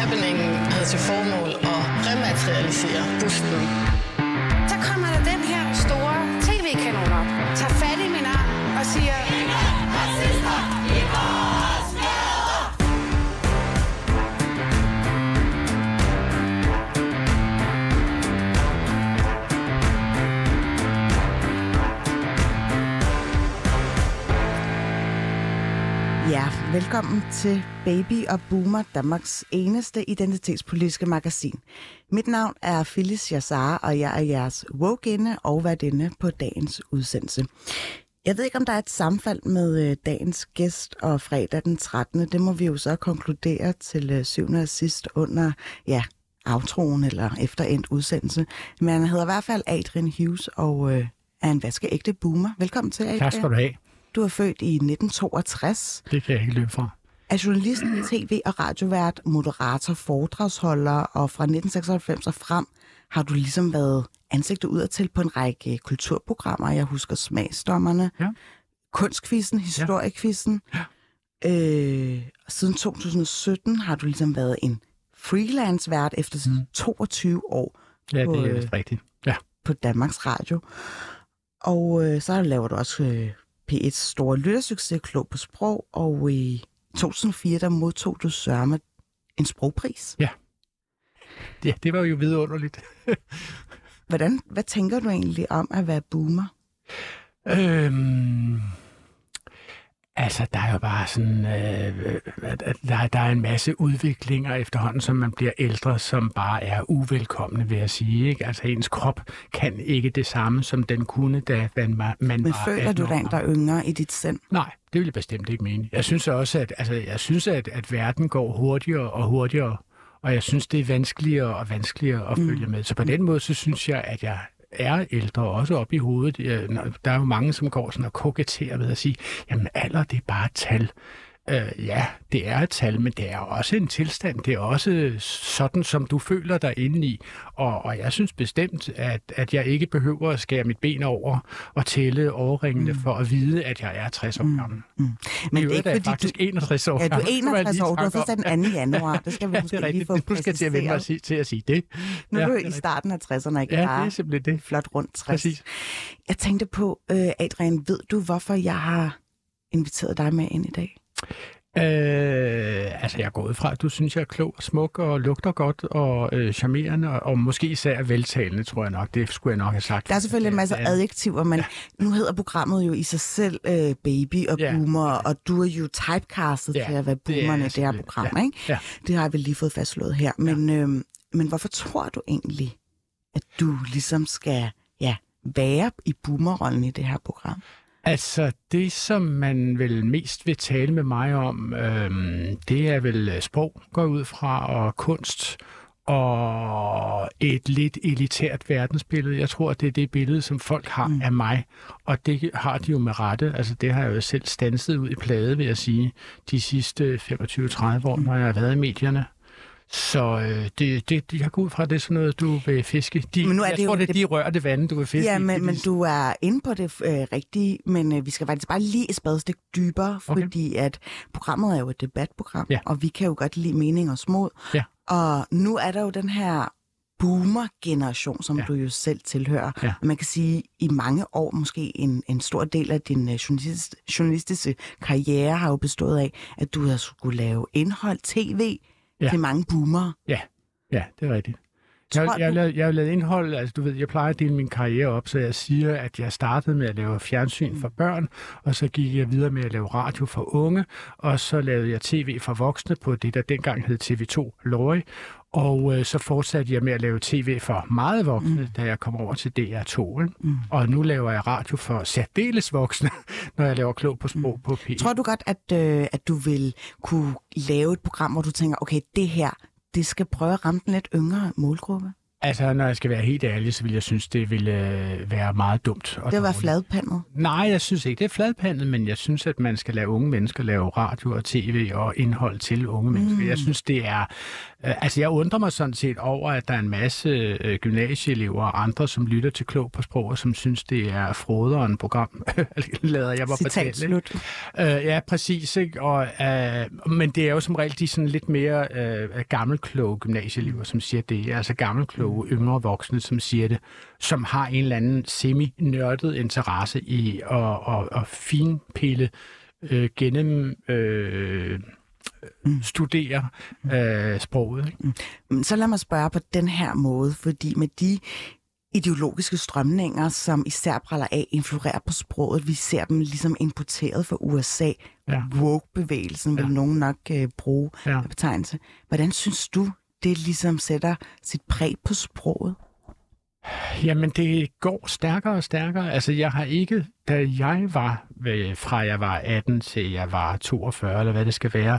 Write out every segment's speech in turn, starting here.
Happeningen havde til formål at rematerialisere busten. Så kommer der den her store tv-kanon op, tager fat i min arm og siger... Ja, velkommen til Baby og Boomer, Danmarks eneste identitetspolitiske magasin. Mit navn er Filiz Yasar, og jeg er jeres woke-inde og værtinde på dagens udsendelse. Jeg ved ikke, om der er et sammenfald med dagens gæst og fredag den 13. Det må vi jo så konkludere til syvende og sidst under, ja, aftroen eller efter endt udsendelse. Men han hedder i hvert fald Adrian Hughes og er en vaskeægte boomer. Velkommen til, Adrian. Tak skal du have. Du er født i 1962. Det kan jeg ikke løbe fra. Er journalist, tv- og radiovært, moderator, foredragsholder, og fra 1996 og frem har du ligesom været ansigtet udadtil på en række kulturprogrammer. Jeg husker Smagsdommerne, ja. Kunstquizzen, Historiequizzen. Ja. Siden 2017 har du ligesom været en freelance-vært efter 22 år på, det er rigtigt. Ja. På Danmarks Radio. Og så laver du også... P1's store lyttersucces, Klog på Sprog, og i 2004, der modtog du sørme en sprogpris. Ja, det var jo vidunderligt. Hvad tænker du egentlig om at være boomer? Altså, der er jo bare sådan, der er en masse udviklinger efterhånden, som man bliver ældre, som bare er uvelkomne, vil jeg sige. Ikke? Altså, ens krop kan ikke det samme, som den kunne, da man var 18 år. Men føler du dig yngre i dit sind? Nej, det vil jeg bestemt ikke mene. Jeg synes også, at verden går hurtigere og hurtigere, og jeg synes, det er vanskeligere og vanskeligere at følge med. Så på den måde, så synes jeg, at jeg er ældre, også op i hovedet. Der er jo mange, som går sådan og koketterer ved at sige, jamen alder, det er bare et tal. Ja, det er et tal, men det er også en tilstand. Det er også sådan, som du føler dig inde i. Og jeg synes bestemt, at jeg ikke behøver at skære mit ben over og tælle overringende for at vide, at jeg er 60 år gammel. Men det er ikke, fordi faktisk 61 år. Ja, du er 61 år, du har den 2. januar. Det skal vi måske lige få præciseret. Du skal til at vende mig til at sige det. Nu er du i starten af 60'erne, ikke? Ja, det er simpelthen det. Flot rundt 60. Præcis. Jeg tænkte på, Adrian, ved du, hvorfor jeg har inviteret dig med ind i dag? Altså jeg går ud fra, at du synes, jeg er klog og smuk og lugter godt og charmerende og måske især veltalende, tror jeg nok. Det skulle jeg nok have sagt. Der er selvfølgelig en masse adjektiver, men nu hedder programmet jo i sig selv baby og boomer, og du er jo typecastet til at være boomerne i det her program, ikke? Ja. Det har vi lige fået fastslået her. Men, men hvorfor tror du egentlig, at du ligesom skal være i boomerrollen i det her program? Altså, det som man vel mest vil tale med mig om, det er vel sprog, går ud fra, og kunst, og et lidt elitært verdensbillede. Jeg tror, det er det billede, som folk har af mig, og det har de jo med rette. Altså, det har jeg jo selv standset ud i plade, vil jeg sige, de sidste 25-30 år, når jeg har været i medierne. Så de har gået ud fra, det sådan noget, du vil fiske. Jeg tror, det er de rørte vande, du vil fiske. Ja, men du er inde på det rigtige, men vi skal faktisk bare lige et spadestik dybere, fordi at programmet er jo et debatprogram, og vi kan jo godt lide meningers mod. Ja. Og nu er der jo den her boomer-generation, som du jo selv tilhører. Ja. Man kan sige, i mange år måske en stor del af din journalistiske karriere har jo bestået af, at du har skulle lave indhold, tv, til mange boomere. Ja, det er rigtigt. Jeg har lavet indhold, altså du ved, jeg plejer at dele min karriere op, så jeg siger, at jeg startede med at lave fjernsyn for børn, og så gik jeg videre med at lave radio for unge, og så lavede jeg tv for voksne på det, der dengang hed TV2 Lorry, og så fortsatte jeg med at lave tv for meget voksne, da jeg kom over til DR2. Og nu laver jeg radio for særdeles voksne, når jeg laver Klog på Sprog på P1. Tror du godt, at du vil kunne lave et program, hvor du tænker, okay, det her, det skal prøve at ramme den lidt yngre målgruppe? Altså, når jeg skal være helt ærlig, så vil jeg synes, det ville være meget dumt. Det var fladpandet? Nej, jeg synes ikke, det er fladpandet, men jeg synes, at man skal lade unge mennesker lave radio og tv og indhold til unge mennesker. Jeg synes, det er Altså, jeg undrer mig sådan set over, at der er en masse gymnasieelever og andre, som lytter til Klog på Sprog, og som synes, det er froderen program, lader jeg mig citat fortælle. Ja, præcis. Ikke? Og, men det er jo som regel de sådan lidt mere gammelkloge gymnasieelever, som siger det. Altså gammelkloge, yngre voksne, som siger det, som har en eller anden semi-nørdet interesse i at finpille gennem... studere sproget. Ikke? Så lad mig spørge på den her måde, fordi med de ideologiske strømninger, som især praller af, influerer på sproget, vi ser dem ligesom importeret fra USA, ja. Woke-bevægelsen, vil nogen nok bruge betegnelse. Hvordan synes du, det ligesom sætter sit præg på sproget? Jamen, det går stærkere og stærkere. Altså, jeg har ikke, da jeg var, fra jeg var 18 til jeg var 42, eller hvad det skal være,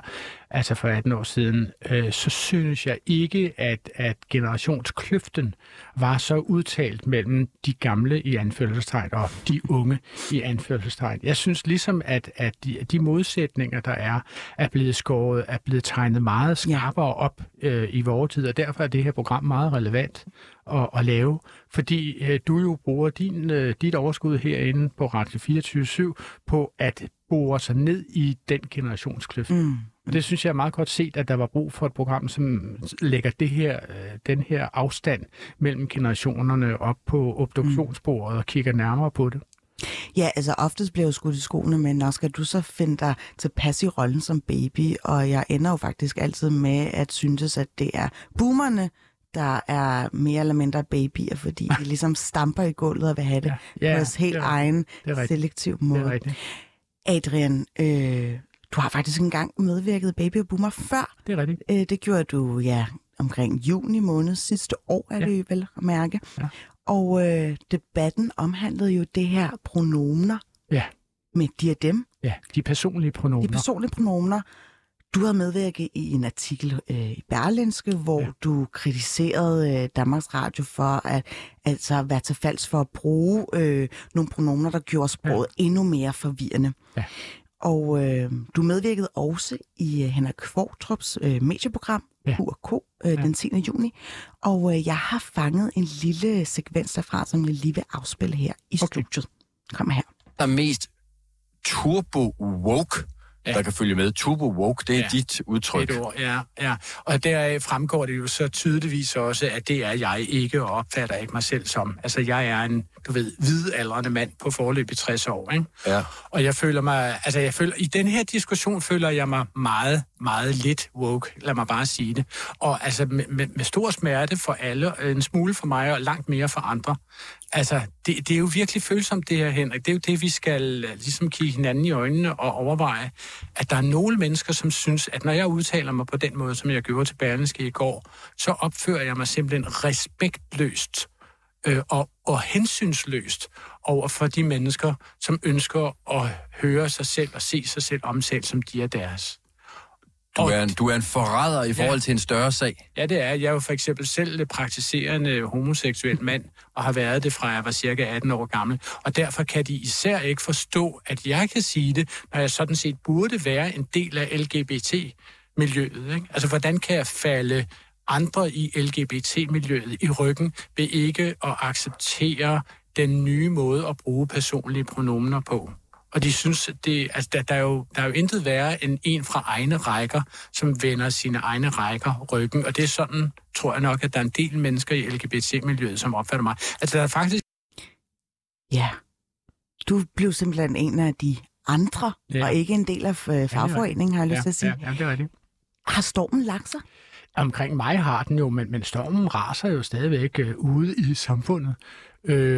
altså for 18 år siden, så synes jeg ikke, at generationskløften var så udtalt mellem de gamle i anførselstegn og de unge i anførselstegn. Jeg synes ligesom, at de modsætninger, der er blevet skåret, er blevet tegnet meget skarpere op i vores tid, og derfor er det her program meget relevant at lave, fordi du jo bruger dit overskud herinde på Radio 24/7 på at bore sig ned i den generationskløft. Og det synes jeg er meget godt set, at der var brug for et program, som lægger den her afstand mellem generationerne op på obduktionsbordet og kigger nærmere på det. Ja, altså oftest bliver jeg skudt i skoene, men når skal du så finde dig tilpas i rollen som baby? Og jeg ender jo faktisk altid med at synes, at det er boomerne, der er mere eller mindre babyer, fordi de ligesom stamper i gulvet og vil have det på deres helt egen selektiv måde. Adrian, du har faktisk engang medvirket i Baby og Boomer før. Det er rigtigt. Det gjorde du omkring juni måned sidste år, er det vel at mærke. Ja. Og debatten omhandlede jo det her pronomener med de og dem. Ja, de personlige pronomener. Du har medvirket i en artikel i Berlingske, hvor du kritiserede Danmarks Radio for at altså være til falds for at bruge nogle pronomener, der gjorde sproget endnu mere forvirrende. Ja. Og du medvirkede også i Henrik Qvortrups medieprogram, URK, den 10. juni. Og jeg har fanget en lille sekvens derfra, som jeg lige vil afspille her i studiet. Kom her. Der er mest turbo-woke, der kan følge med. Turbo-woke, det er dit udtryk. Et ord, ja. Og deraf fremgår det jo så tydeligvis også, at det er jeg ikke og opfatter ikke mig selv som. Altså, jeg er en, hvidaldrende mand på forløb i 60 år, ikke? Ja. Og jeg føler mig, i den her diskussion føler jeg mig meget, meget lidt woke, lad mig bare sige det. Og altså, med stor smerte for alle, en smule for mig og langt mere for andre. Altså, det er jo virkelig følsomt, det her, Henrik. Det er jo det, vi skal ligesom kigge hinanden i øjnene og overveje, at der er nogle mennesker, som synes, at når jeg udtaler mig på den måde, som jeg gjorde til Berlingske i går, så opfører jeg mig simpelthen respektløst og hensynsløst over for de mennesker, som ønsker at høre sig selv og se sig selv omtalt, som de er deres. Du er en forræder i forhold til en større sag. Ja, det er. Jeg er jo for eksempel selv praktiserende homoseksuel mand, og har været det fra jeg var cirka 18 år gammel. Og derfor kan de især ikke forstå, at jeg kan sige det, når jeg sådan set burde være en del af LGBT-miljøet. Ikke? Altså, hvordan kan jeg falde andre i LGBT-miljøet i ryggen ved ikke at acceptere den nye måde at bruge personlige pronomener på? Og de synes, der er jo intet værre end en fra egne rækker, som vender sine egne rækker ryggen. Og det er sådan, tror jeg nok, at der er en del mennesker i LGBT-miljøet, som opfatter mig. Altså, der er faktisk... Ja, du blev simpelthen en af de andre, og ikke en del af fagforeningen, har jeg lyst til at sige. Ja, det er rigtigt. Har stormen lagt sig? Omkring mig har den jo, men stormen raser jo stadigvæk ude i samfundet.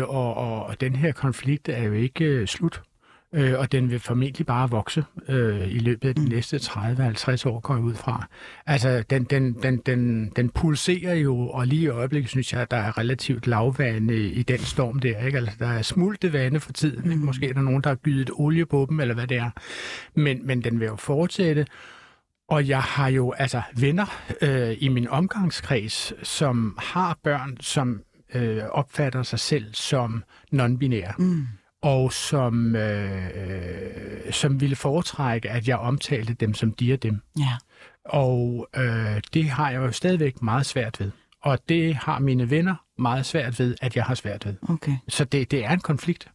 Og den her konflikt er jo ikke slut. Og den vil formentlig bare vokse i løbet af de næste 30-50 år, går jeg ud fra. Altså, den pulserer jo, og lige i øjeblikket synes jeg, at der er relativt lavvande i den storm der. Ikke? Altså, der er smulte vande for tiden. Ikke? Måske er der nogen, der har gydet olie på dem, eller hvad det er. Men den vil jo fortsætte. Og jeg har jo venner i min omgangskreds, som har børn, som opfatter sig selv som non-binære. Og som som ville foretrække, at jeg omtalte dem som de og dem. Ja. Og det har jeg jo stadigvæk meget svært ved. Og det har mine venner meget svært ved, at jeg har svært ved. Okay. Så det er en konflikt.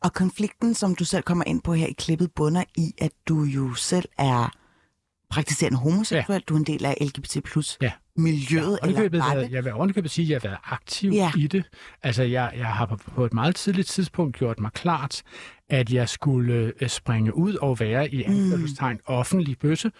Og konflikten, som du selv kommer ind på her i klippet, bunder i, at du jo selv er praktiserende homoseksuel. Ja. Du er en del af LGBT+. Ja. Miljøet eller rettet? Jeg vil ordentligt sige, at jeg har været aktiv i det. Altså, jeg har på et meget tidligt tidspunkt gjort mig klart, at jeg skulle springe ud og være i anførselstegn offentlig bøsse.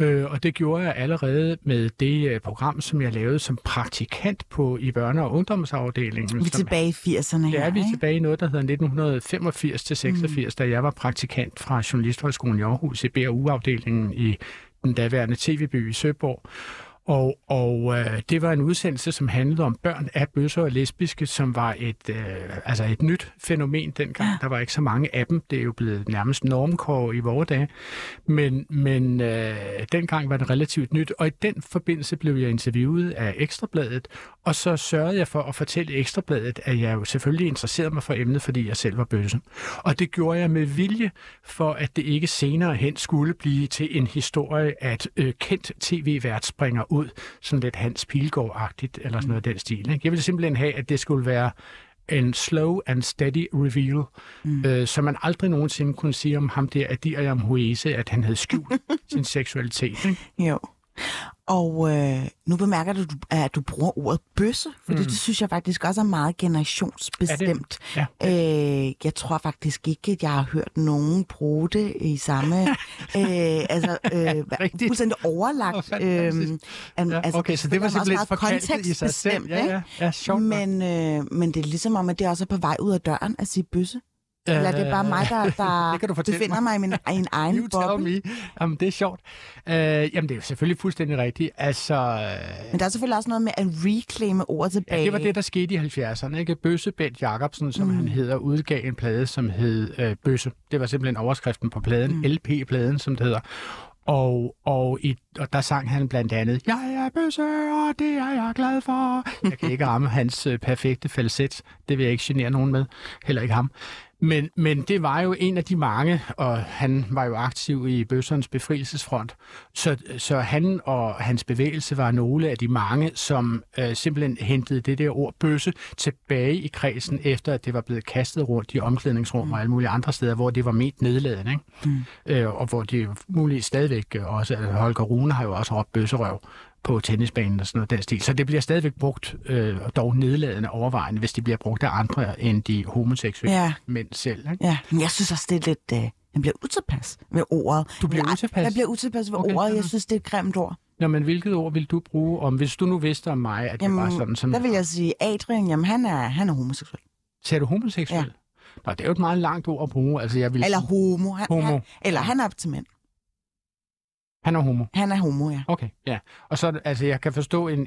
Og det gjorde jeg allerede med det program, som jeg lavede som praktikant på i børne- og ungdomsafdelingen. Vi er tilbage i 80'erne her, ja, vi er tilbage i noget, der hedder 1985-86, da jeg var praktikant fra Journalisthøjskolen i Aarhus i BRU-afdelingen i den daværende tv-by i Søborg. Og det var en udsendelse, som handlede om børn af bøsser og lesbiske, som var et nyt fænomen dengang. Der var ikke så mange af dem. Det er jo blevet nærmest normkår i vore dage. Men dengang var det relativt nyt. Og i den forbindelse blev jeg interviewet af Ekstrabladet. Og så sørgede jeg for at fortælle Ekstrabladet, at jeg jo selvfølgelig interesserede mig for emnet, fordi jeg selv var bøsse. Og det gjorde jeg med vilje, for at det ikke senere hen skulle blive til en historie, at kendt tv-vært springer ud, sådan lidt Hans Pilgaard-agtigt, eller sådan noget af den stil. Ikke? Jeg ville simpelthen have, at det skulle være en slow and steady reveal, så man aldrig nogensinde kunne sige om ham der, at Adrian Hughes, at han havde skjult sin seksualitet. Ikke? Jo. Og nu bemærker du, at du bruger ordet bøsse, for det synes jeg faktisk også er meget generationsbestemt. Er det? Ja. Jeg tror faktisk ikke, at jeg har hørt nogen bruge det i samme... fuldstændig overlagt. Okay, så det var simpelthen lidt forkaltet i sig selv. Ja, sjovt. Men det er ligesom om, at det også er på vej ud af døren at sige bøsse. Eller det er bare mig, der befinder mig i en egen boble. Jamen, det er sjovt. Jamen, det er jo selvfølgelig fuldstændig rigtigt. Altså, men der er selvfølgelig også noget med at reclaime ordet tilbage. Ja, det var det, der skete i 70'erne. Ikke? Bøsse Bent Jacobsen, som han hedder, udgav en plade, som hed Bøsse. Det var simpelthen overskriften på pladen. LP-pladen, som det hedder. Og der sang han blandt andet, jeg er bøsse, og det er jeg glad for. Jeg kan ikke ramme hans perfekte falset. Det vil jeg ikke genere nogen med. Heller ikke ham. Men det var jo en af de mange, og han var jo aktiv i bøssernes befrielsesfront, så han og hans bevægelse var nogle af de mange, som simpelthen hentede det der ord bøsse tilbage i kredsen, efter at det var blevet kastet rundt i omklædningsrum og alle mulige andre steder, hvor det var ment nedladende, ikke? Og hvor det jo muligvis stadigvæk også, Holger Rune har jo også råbt bøsserøv på tennisbanen og sådan noget den stil. Så det bliver stadigvæk brugt, dog nedladende overvejende, hvis det bliver brugt af andre end de homoseksuelle mænd selv. Ikke? Ja, men jeg synes også, det er lidt... jeg bliver utilpas ved ordet. Du bliver utilpas? Jeg bliver utilpas ved ordet. Jeg synes, det er et grimt ord. Nå, men hvilket ord vil du bruge, om hvis du nu vidste om mig, at det var sådan som... Der vil jeg sige, Adrian, jamen han er homoseksuel. Så er du homoseksuel? Ja. Nå, det er jo et meget langt ord at bruge. Altså, jeg vil eller homo. Han er op til mænd. Han er homo? Han er homo, ja. Okay, ja. Og så, altså, jeg kan forstå en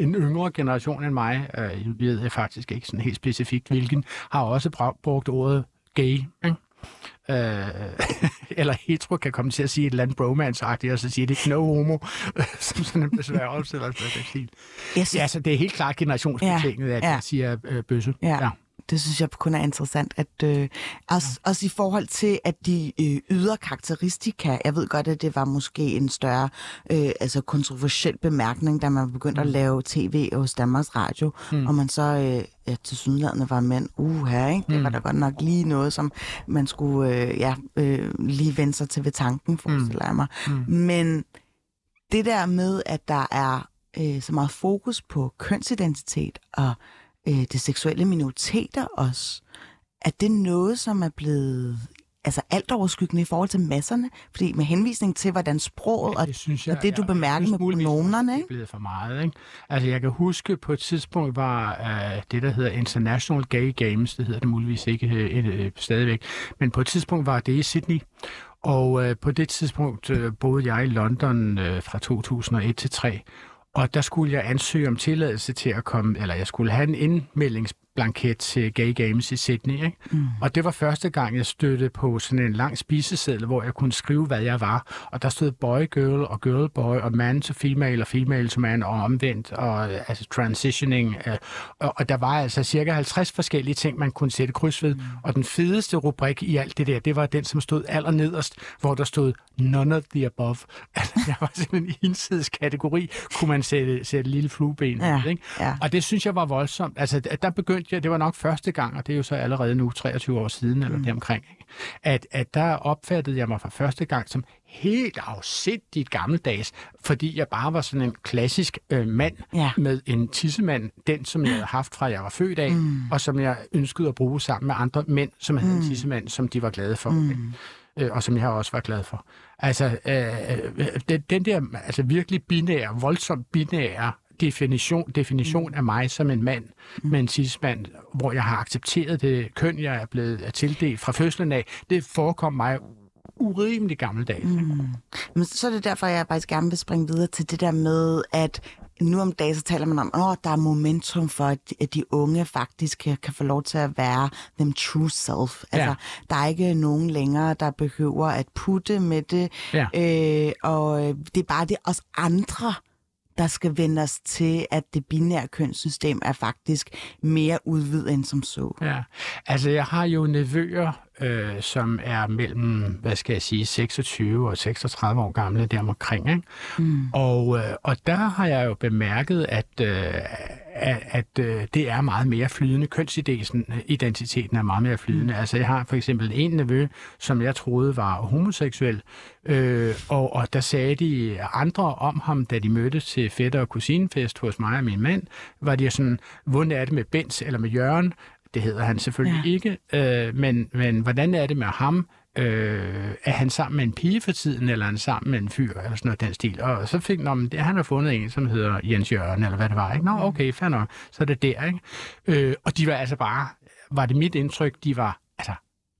yngre generation end mig, jeg ved faktisk ikke sådan helt specifikt, hvilken, har også brugt ordet gay, ikke? Eller hetero kan komme til at sige et eller andet bromance-agtigt, og så siger det no homo, som sådan en besværelse, eller sådan noget. Ja, så det er helt klart generationsbetinget, at jeg siger bøsse. Ja. Det synes jeg kun er interessant, at også i forhold til, at de ydre karakteristika, jeg ved godt, at det var måske en større kontroversiel bemærkning, da man begyndte at lave tv hos Danmarks Radio, og man så tilsyneladende var mænd, ikke? Det var da godt nok lige noget, som man skulle lige vende sig til ved tanken, forestiller jeg mig. Men det der med, at der er så meget fokus på kønsidentitet og det seksuelle minoriteter også, at det noget, som er blevet alt overskyggende i forhold til masserne? Fordi med henvisning til, hvordan sproget og det, du bemærker med pronomerne... Det er blevet for meget, ikke? Altså, jeg kan huske, på et tidspunkt var det, der hedder International Gay Games, det hedder det muligvis ikke stadigvæk, men på et tidspunkt var det i Sydney, og på det tidspunkt boede jeg i London fra 2001 til 2003, og der skulle jeg ansøge om tilladelse til at komme, eller jeg skulle have en indmeldings blanket til Gay Games i Sydney, ikke? Mm. Og det var første gang, jeg stødte på sådan en lang spiseseddel, hvor jeg kunne skrive, hvad jeg var. Og der stod boy girl og girl boy og man to female og female to man og omvendt og altså transitioning. Og der var altså cirka 50 forskellige ting, man kunne sætte kryds ved. Mm. Og den fedeste rubrik i alt det der, det var den, som stod allernederst, hvor der stod none of the above. Altså, der var sådan en ensides kategori, kunne man sætte lille flueben. Ja, ikke? Ja. Og det synes jeg var voldsomt. Altså, der begyndte jeg, det var nok første gang, og det er jo så allerede nu 23 år siden, eller deromkring, at der opfattede jeg mig for første gang som helt afsindigt gammeldags, fordi jeg bare var sådan en klassisk mand med en tissemand, den som jeg havde haft fra jeg var født af, og som jeg ønskede at bruge sammen med andre mænd, som havde en tissemand, som de var glade for, og som jeg også var glad for. Altså, den der altså virkelig binære, voldsomt binære definition af mig som en mand, med en cis-mand, hvor jeg har accepteret det køn, jeg er blevet tildelt fra fødslen af, det forekom mig urimelig gammeldags. Mm. Men så er det derfor, jeg faktisk gerne vil springe videre til det der med, at nu om dagen så taler man om, at der er momentum for, at de unge faktisk kan få lov til at være them true self. Altså, der er ikke nogen længere, der behøver at putte med det. Ja. Og det er bare det os andre, der skal vende os til, at det binære kønssystem er faktisk mere udvidet end som så. Ja, altså jeg har jo nevøer, som er mellem, 26 og 36 år gamle deromkring, ikke? Mm. Og der har jeg jo bemærket, at det er meget mere flydende. Kønsidentiteten er meget mere flydende. Altså, jeg har for eksempel en nevø, som jeg troede var homoseksuel, og der sagde de andre om ham, da de mødtes til fætter- og kusinefest hos mig og min mand, var de sådan, hvordan er det med Bent eller med Jørgen? Det hedder han selvfølgelig ikke, men hvordan er det med ham? Er han sammen med en pige for tiden, eller er han sammen med en fyr, eller sådan noget den stil. Og så fik han har fundet en, som hedder Jens Jørgen, eller hvad det var. Ikke? Nå, okay, fair nok. Så er det der, ikke? Og de var altså bare, var det mit indtryk, de var altså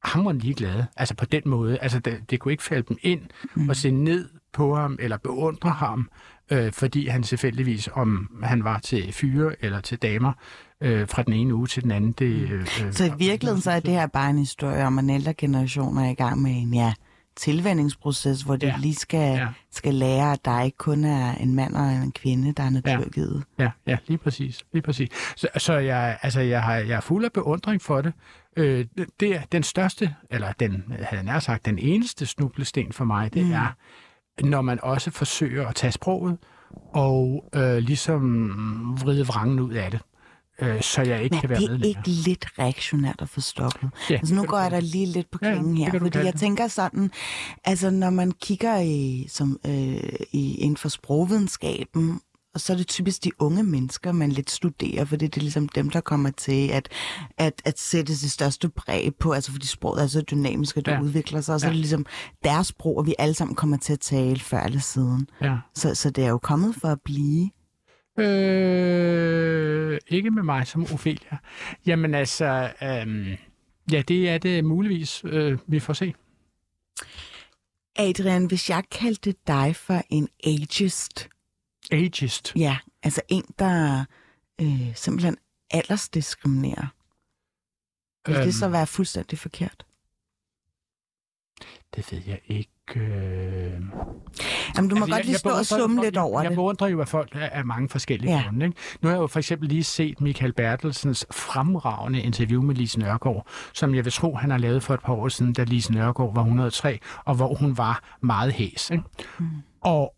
hamrende ligeglade, altså på den måde. Altså, det kunne ikke falde dem ind og se ned på ham, eller beundre ham, fordi han selvfølgelig, om han var til fyre eller til damer, fra den ene uge til den anden. Så i virkeligheden så er det her bare en historie om, at ældre generationer er i gang med en tilvændingsproces, hvor de lige skal lære, at der ikke kun er en mand og en kvinde, der er naturgivet. Ja, lige præcis. Så jeg er fuld af beundring for det. Det er den største, eller den eneste snublesten for mig, det er, når man også forsøger at tage sproget og ligesom vride vrangen ud af det. Så jeg ikke kan være med. Men det er ikke lidt reaktionært at få stoppet. Yeah. Altså nu går jeg da lige lidt på klingen her, fordi jeg tænker sådan, altså når man kigger inden for sprogvidenskaben, og så er det typisk de unge mennesker, man lidt studerer, for det er ligesom dem, der kommer til at sætte det største præg på, altså fordi sproget er så dynamisk, og det udvikler sig, og så er det ligesom deres sprog, og vi alle sammen kommer til at tale før eller siden. Ja. Så det er jo kommet for at blive. Ikke med mig som Ophelia. Jamen altså, det er det muligvis. Vi får se. Adrian, hvis jeg kaldte dig for en ageist. Ageist? Ja, altså en, der simpelthen aldersdiskriminerer. Vil det så være fuldstændig forkert? Det ved jeg ikke. Jamen, du må altså, godt lige stå og summe lidt over det. Jeg beundrer jo af folk af mange forskellige grunde. Ikke? Nu har jeg jo for eksempel lige set Michael Bertelsens fremragende interview med Lise Nørgaard, som jeg vil tro, han har lavet for et par år siden, da Lise Nørgaard var 103, og hvor hun var meget hæs. Ikke? Mm.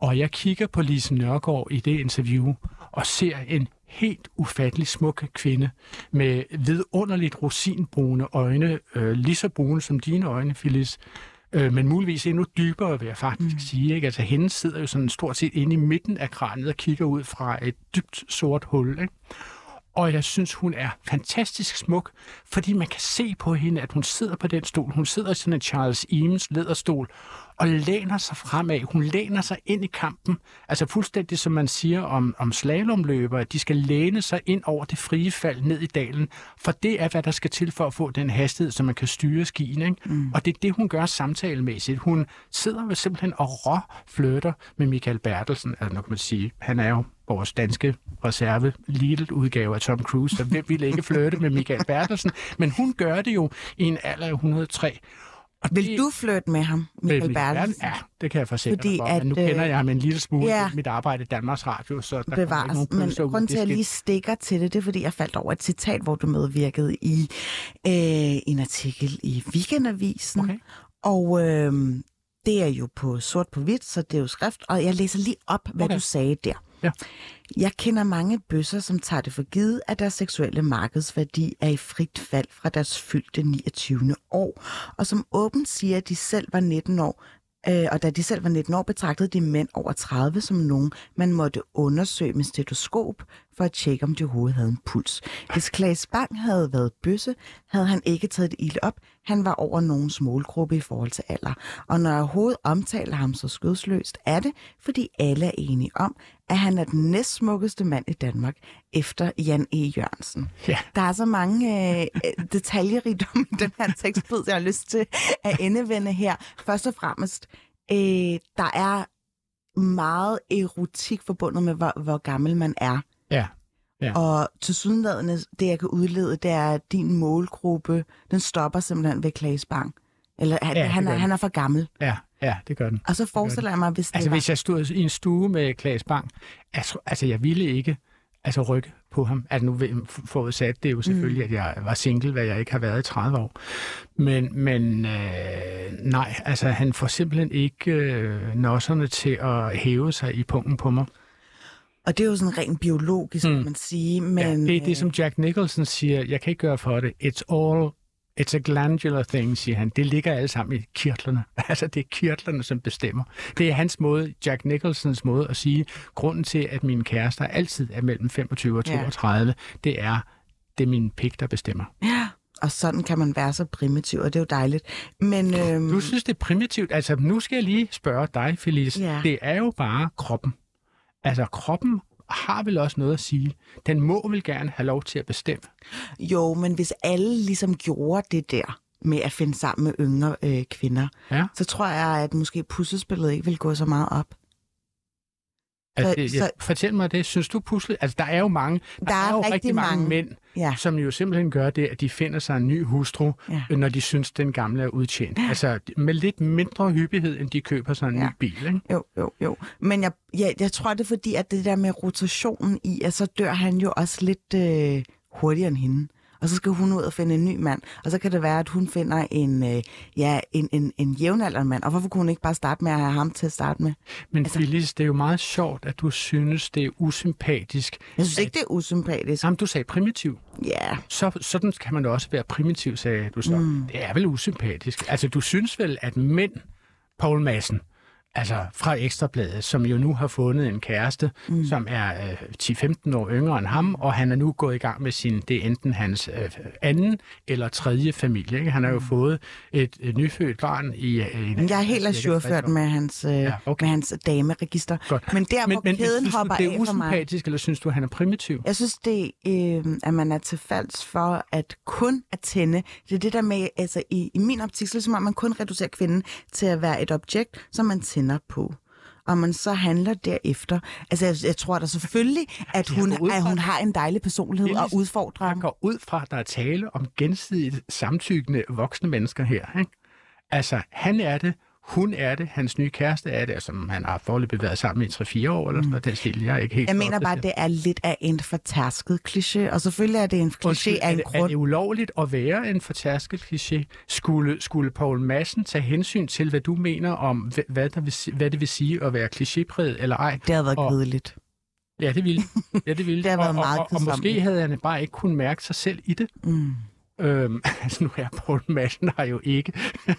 Og jeg kigger på Lise Nørgaard i det interview og ser en helt ufattelig smuk kvinde med vidunderligt rosinbrune øjne, lige så brune som dine øjne, Filiz, men muligvis endnu dybere, vil jeg faktisk sige. Ikke? Altså, hende sidder jo sådan stort set inde i midten af kraniet og kigger ud fra et dybt sort hul. Ikke? Og jeg synes, hun er fantastisk smuk, fordi man kan se på hende, at hun sidder på den stol. Hun sidder i sådan en Charles Eames læderstol, og læner sig fremad. Hun læner sig ind i kampen. Altså fuldstændig, som man siger om slalomløbere, de skal læne sig ind over det frie fald ned i dalen, for det er, hvad der skal til for at få den hastighed, så man kan styre skien, ikke? Mm. Og det er det, hun gør samtalemæssigt. Hun sidder ved simpelthen og råflirter med Michael Bertelsen. Altså, nu kan man sige, han er jo vores danske reserve Lidl-udgave af Tom Cruise, så hvem ville ikke flirte med Michael Bertelsen? Men hun gør det jo i en alder af 103. Og vil du flirte med ham, Michael Bertelsen? Ja, det kan jeg forsikre dig for, at, men nu kender jeg ham en lille smule i mit arbejde i Danmarks Radio, så der bevares, kommer ikke nogen men grunden til, at jeg lige stikker til det, det er, fordi jeg faldt over et citat, hvor du medvirkede i en artikel i Weekendavisen, okay. Og det er jo på sort på hvidt, så det er jo skrift, og jeg læser lige op, hvad du sagde der. Ja. Jeg kender mange bøsser, som tager det for givet, at deres seksuelle markedsværdi er i frit fald fra deres fyldte 29. år, og som åbent siger, at de selv var 19 år, og da de selv var 19 år, betragtede de mænd over 30 som nogen, man måtte undersøge med stetoskop for at tjekke, om de overhovedet havde en puls. Hvis Claes Bang havde været bøsse, havde han ikke taget det ilde op. Han var over nogens målgruppe i forhold til alder. Og når jeg overhovedet omtaler ham så skødsløst, er det, fordi alle er enige om, at han er den næstsmukkeste mand i Danmark efter Jan E. Jørgensen. Ja. Der er så mange detaljerigdom i den her tekstbid, jeg har lyst til at endevende her. Først og fremmest, der er meget erotik forbundet med, hvor gammel man er. Ja. Ja. Og tilsyneladende, det jeg kan udlede, det er, at din målgruppe, den stopper simpelthen ved Claes Bang. Eller han er for gammel. Ja. Ja, det gør den. Og så forestiller jeg mig, hvis det altså, var... hvis jeg stod i en stue med Claes Bang, altså, jeg ville ikke rykke på ham. Altså, nu forudsat det jo selvfølgelig, at jeg var single, hvad jeg ikke har været i 30 år. Men nej, altså, han får simpelthen ikke nosserne til at hæve sig i pungen på mig. Og det er jo sådan rent biologisk, kan man sige. Men... ja, det er det, som Jack Nicholson siger, jeg kan ikke gøre for det. It's a glandular thing, siger han. Det ligger alle sammen i kirtlerne. Altså, det er kirtlerne, som bestemmer. Det er hans måde, Jack Nicholsons måde at sige, grunden til, at mine kærester altid er mellem 25 og 32, det er min pik, der bestemmer. Ja, og sådan kan man være så primitiv, og det er jo dejligt. Men, du synes, det er primitivt. Altså, nu skal jeg lige spørge dig, Filiz. Ja. Det er jo bare kroppen. Altså, kroppen har vel også noget at sige. Den må vel gerne have lov til at bestemme. Jo, men hvis alle ligesom gjorde det der med at finde sammen med yngre kvinder, så tror jeg, at måske puslespillet ikke vil gå så meget op. Fortæl mig det. Synes du puslet? Altså, der er jo mange. Der er jo rigtig mange mænd, som jo simpelthen gør det, at de finder sig en ny hustru, når de synes, den gamle er udtjent. Altså, med lidt mindre hyppighed, end de køber sig en ny bil, ikke? Jo. Men jeg tror, det er fordi, at det der med rotationen i, at så dør han jo også lidt hurtigere end hende. Og så skal hun ud og finde en ny mand. Og så kan det være, at hun finder en jævnaldrende mand. Og hvorfor kunne hun ikke bare starte med at have ham til at starte med? Men altså... Filiz, det er jo meget sjovt, at du synes, det er usympatisk. Jeg synes ikke, det er usympatisk. Jamen, du sagde primitiv. Ja. Yeah. Sådan kan man også være primitiv, sagde du så. Mm. Det er vel usympatisk. Altså, du synes vel, at mænd, Poul Madsen, altså fra Ekstrabladet, som jo nu har fundet en kæreste, som er 10-15 år yngre end ham, og han er nu gået i gang med det er enten hans anden eller tredje familie, ikke? Han har jo fået et nyfødt barn i... Jeg er helt ajourført med hans dameregister. Godt. Men der, hvor kæden hopper af for mig... Synes du, det er usympatisk, eller synes du, han er primitiv? Jeg synes, det at man er til falds for at kun at tænde. Det er det der med, altså i min optik, så man kun reducerer kvinden til at være et objekt, som man tænder på, og man så handler derefter. Altså, jeg tror da selvfølgelig, at hun har en dejlig personlighed og udfordrer. Jeg går ud fra, at der er tale om gensidigt samtykkende voksne mennesker her, ikke? Altså, han er det, hun er det, hans nye kæreste er det, som han har forløbet været sammen i 3-4 år, eller sådan noget. Den stil, jeg er ikke helt... Jeg mener bare, at det er lidt af en fortærsket kliché, og selvfølgelig er det en kliché af en grund. Er det ulovligt at være en fortærsket kliché? Skulle Poul Madsen tage hensyn til, hvad du mener om, hvad det vil sige at være klichépræget eller ej? Det har været kedeligt. Ja, det ville. Ja, det ville. Det har været meget kedeligt. Og måske havde han bare ikke kunnet mærke sig selv i det. Mm. Altså nu er Poul Madsen her jo ikke. Men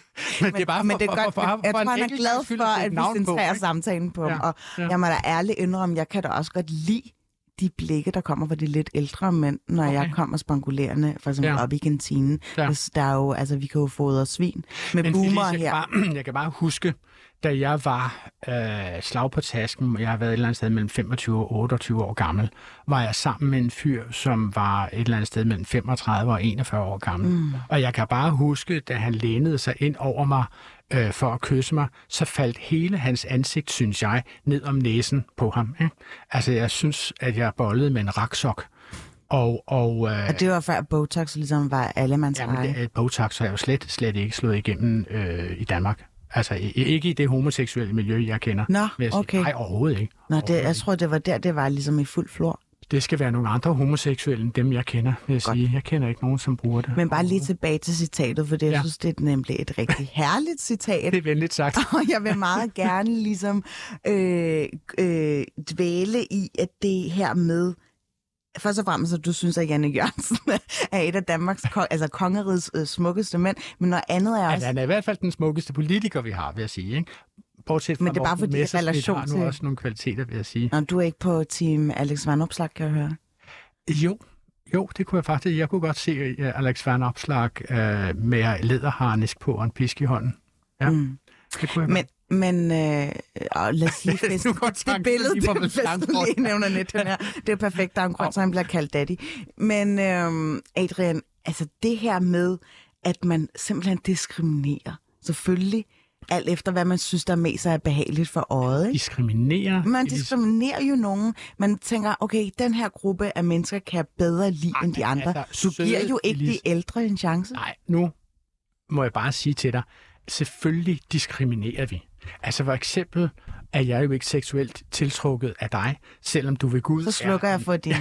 det er bare for jeg tror, han er glad for, at vi centrerer samtalen på ham. Og jeg må da ærligt indrømme, jeg kan da også godt lide de blikke, der kommer fra de lidt ældre mænd, når jeg kommer spangulerende, for eksempel op i kantinen. Ja. Der er jo, altså, vi kan jo fodre svin med boomer her. Jeg kan bare huske, da jeg var slag på tasken, jeg har været et eller andet sted mellem 25 og 28 år gammel, var jeg sammen med en fyr, som var et eller andet sted mellem 35 og 41 år gammel. Mm. Og jeg kan bare huske, da han lænede sig ind over mig for at kysse mig, så faldt hele hans ansigt, synes jeg, ned om næsen på ham. Ikke? Altså, jeg synes, at jeg bollede med en raksok. Og det var før Botox ligesom var allemandsveje? Jamen, Botox har jeg jo slet ikke slået igennem i Danmark. Altså ikke i det homoseksuelle miljø, jeg kender. Nå, okay. Nej, overhovedet ikke. Nå, det, jeg tror, det var der, det var ligesom i fuld flor. Det skal være nogle andre homoseksuelle end dem, jeg kender, vil jeg sige. Jeg kender ikke nogen, som bruger det. Men bare lige tilbage til citatet, for det, jeg synes, det er nemlig et rigtig herligt citat. Det er venligt sagt. Og jeg vil meget gerne ligesom dvæle i, at det her med... Først og fremmest, at du synes, at Jan E. Jørgensen er et af Danmarks, altså kongerigets smukkeste mænd, men noget andet er også... Altså, han er i hvert fald den smukkeste politiker, vi har, vil jeg sige, ikke? Bortset fra, men det er bare fordi Messersmith har nu også nogle kvaliteter, vil jeg sige. Nå, du er ikke på team Alex Vanopslagh, kan jeg høre? Jo, det kunne jeg faktisk. Jeg kunne godt se Alex Vanopslagh med læderharnisk på og en pisk i hånden. Ja, det kunne jeg godt. Men lad os lige feste det billede, det feste lige nævner net, den her. Det er perfekt, der er en grund, så han bliver kaldt daddy. Men Adrian, altså det her med, at man simpelthen diskriminerer, selvfølgelig, alt efter hvad man synes, der mest er behageligt for øjet. Ikke? Diskriminerer? Man diskriminerer jo nogen. Man tænker, okay, den her gruppe af mennesker kan jeg bedre lide end de andre. Altså, du giver jo ikke de ældre en chance. Nej, nu må jeg bare sige til dig, selvfølgelig diskriminerer vi. Altså for eksempel er jeg jo ikke seksuelt tiltrukket af dig, selvom du ved Gud... Så slukker jeg for din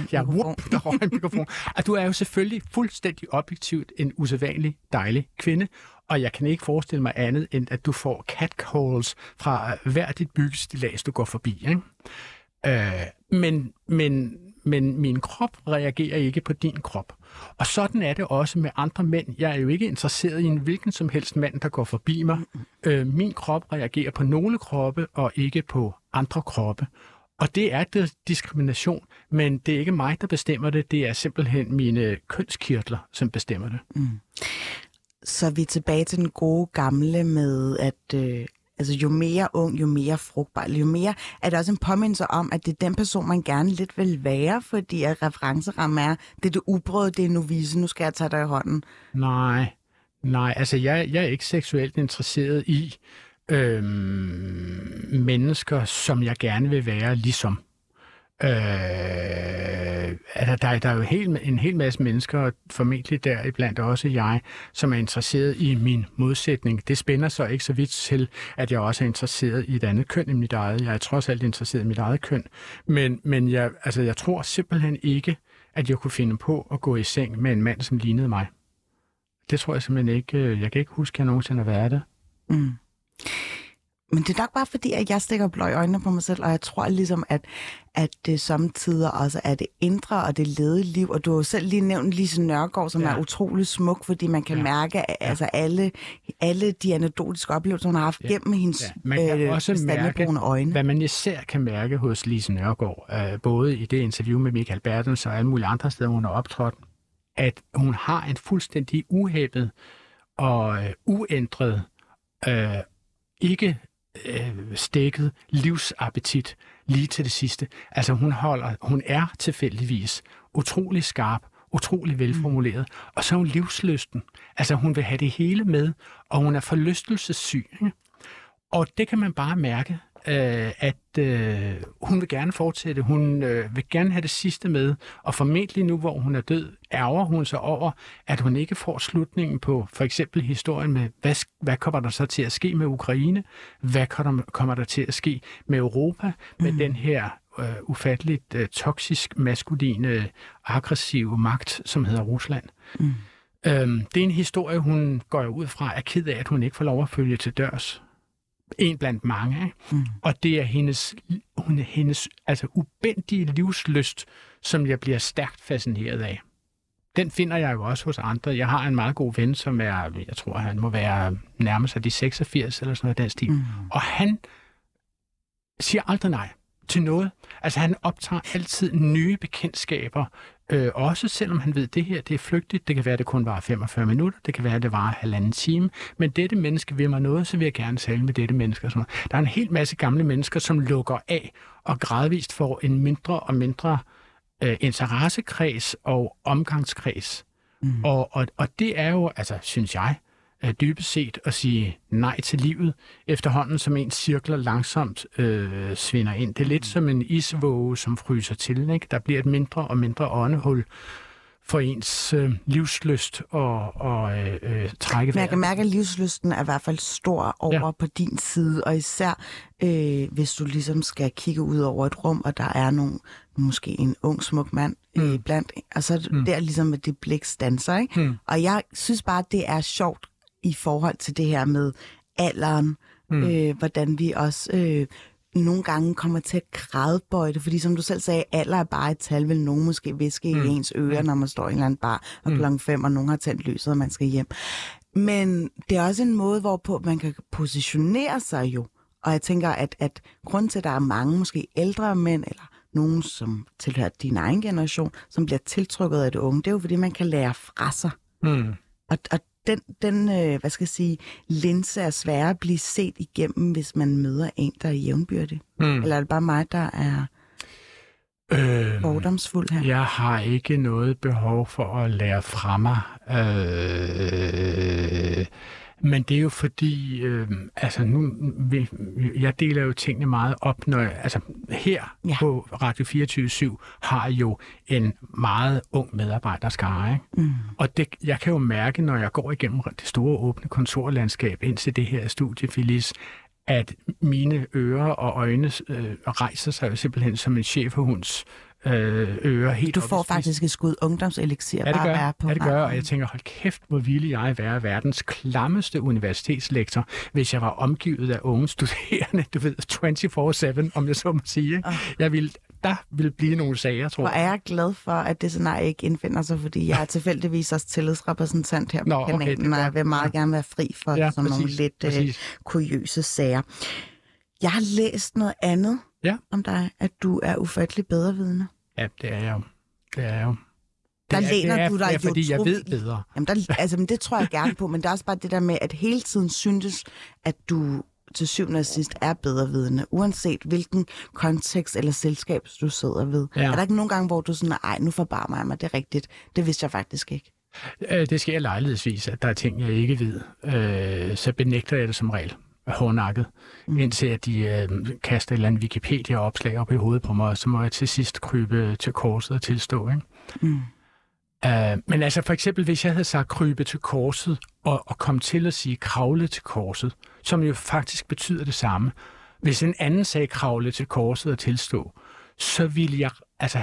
mikrofon. Og du er jo selvfølgelig fuldstændig objektivt en usædvanlig dejlig kvinde, og jeg kan ikke forestille mig andet, end at du får catcalls fra hver dit byggestillads, du går forbi. Ikke? Men min krop reagerer ikke på din krop. Og sådan er det også med andre mænd. Jeg er jo ikke interesseret i en hvilken som helst mand, der går forbi mig. Min krop reagerer på nogle kroppe og ikke på andre kroppe. Og det er diskrimination, men det er ikke mig, der bestemmer det. Det er simpelthen mine kønskirtler, som bestemmer det. Mm. Så vi er tilbage til den gode gamle med, at... Altså jo mere ung, jo mere frugtbar, jo mere er det også en påmindelse om, at det er den person, man gerne lidt vil være, fordi at referenceramme er, det ubrød, det er novise, nu skal jeg tage dig i hånden. Nej, altså jeg er ikke seksuelt interesseret i mennesker, som jeg gerne vil være ligesom. Der er jo en hel masse mennesker, og formentlig deriblandt også jeg, som er interesseret i min modsætning. Det spænder så ikke så vidt til, at jeg også er interesseret i et andet køn end mit eget. Jeg er trods alt interesseret i mit eget køn. Men jeg tror simpelthen ikke, at jeg kunne finde på at gå i seng med en mand, som lignede mig. Det tror jeg simpelthen ikke. Jeg kan ikke huske, at jeg nogensinde har været det. Mm. Men det er nok bare fordi, at jeg stikker blå i øjnene på mig selv, og jeg tror ligesom, at det samtidig også er det indre og det lede liv. Og du har jo selv lige nævnt Lise Nørgaard, som er utrolig smuk, fordi man kan mærke altså alle de anekdotiske oplevelser, hun har haft gennem hendes standebrune øjne. Hvad man især kan mærke hos Lise Nørgaard, både i det interview med Michael Bertelsen og alle mulige andre steder, hun har optrådt, at hun har en fuldstændig uhævet og uændret, ikke stækket livsappetit lige til det sidste. Altså hun er tilfældigvis utrolig skarp, utrolig velformuleret, og så er hun livslysten. Altså hun vil have det hele med, og hun er forlystelsessyg. Og det kan man bare mærke, at hun vil gerne fortsætte, hun vil gerne have det sidste med, og formentlig nu, hvor hun er død, ærger hun sig over, at hun ikke får slutningen på for eksempel historien med, hvad kommer der så til at ske med Ukraine? Hvad kommer der til at ske med Europa? Med den her ufatteligt toksisk, maskuline, aggressive magt, som hedder Rusland. Det er en historie, hun går ud fra, er ked af, at hun ikke får lov at følge til dørs. En blandt mange, og det er hendes altså ubændige livslyst, som jeg bliver stærkt fascineret af. Den finder jeg jo også hos andre. Jeg har en meget god ven, som er, jeg tror, han må være nærmest af de 86 eller sådan noget i den stil. Og han siger aldrig nej. til noget. Altså han optager altid nye bekendtskaber, også selvom han ved, at det her det er flygtigt. Det kan være, at det kun varer 45 minutter. Det kan være, at det varer halvanden time. Men dette menneske vil mig noget, så vil jeg gerne tale med dette menneske. Og sådan noget. Der er en hel masse gamle mennesker, som lukker af og gradvist får en mindre og mindre interessekreds og omgangskreds. Mm. Og det er jo, altså synes jeg, dybest set at sige nej til livet, efterhånden som en cirkler langsomt svinder ind. Det er lidt som en isvåge, som fryser til, ikke? Der bliver et mindre og mindre åndehul for ens livslyst og trække vejret. Jeg kan mærke, at livslysten er i hvert fald stor over på din side, og især hvis du ligesom skal kigge ud over et rum, og der er nogen, måske en ung, smuk mand blandt, og så der ligesom med det blik standser, ikke? Mm. Og jeg synes bare, at det er sjovt i forhold til det her med alderen, hvordan vi også nogle gange kommer til at grædbøjte, fordi som du selv sagde, alder er bare et tal, vil nogen måske viske i ens ører, når man står i en eller anden bar, og klokken 5, og nogen har tændt lyset, og man skal hjem. Men det er også en måde, hvorpå man kan positionere sig jo. Og jeg tænker, at grunden til, at der er mange måske ældre mænd, eller nogen, som tilhører din egen generation, som bliver tiltrykket af det unge, det er jo fordi, man kan lære fra sig. Mm. Og den hvad skal jeg sige, linse er sværere at blive set igennem, hvis man møder en, der er jævnbyrdig. Mm. Eller er det bare mig, der er fordomsfuld her? Jeg har ikke noget behov for at lære fra mig. Men det er jo fordi, altså nu, jeg deler jo tingene meget op, når jeg, altså her på Radio 24/7 har jo en meget ung medarbejderskare, ikke? Mm. Og det, jeg kan jo mærke, når jeg går igennem det store åbne kontorlandskab ind til det her studie, Filiz, at mine ører og øjne rejser sig jo simpelthen som en schæferhunds ører helt. Du får faktisk et skud ungdomselixir bare at være på. Ja, det gør, og jeg tænker, hold kæft, hvor ville jeg være verdens klammeste universitetslektor, hvis jeg var omgivet af unge studerende, du ved, 24/7, om jeg så må sige. Oh. Der ville blive nogle sager, tror jeg. Og er jeg glad for, at det scenarie ikke indfinder sig, fordi jeg er tilfældigvis også tillidsrepræsentant her på kanalen, og jeg vil meget gerne være fri for sådan nogle lidt kuriøse sager. Jeg har læst noget andet om dig, at du er ufattelig bedrevidende. Ja, det er jeg jo. Der læner du dig jo, fordi jeg ved bedre. Jamen, men det tror jeg gerne på, men det er også bare det der med, at hele tiden synes, at du til syvende og sidst er bedrevidende, uanset hvilken kontekst eller selskab, du sidder ved. Ja. Er der ikke nogen gange, hvor du sådan, ej, nu forbarmer jeg mig, det er rigtigt. Det vidste jeg faktisk ikke. Det sker lejlighedsvis, at der er ting, jeg ikke ved. Så benægter jeg det som regel. Hårdnakket, indtil at de kaster et eller andet Wikipedia-opslag op i hovedet på mig, så må jeg til sidst krybe til korset og tilstå, ikke? Mm. Men altså for eksempel, hvis jeg havde sagt krybe til korset og kom til at sige kravle til korset, som jo faktisk betyder det samme. Hvis en anden sagde kravle til korset og tilstå, så ville jeg altså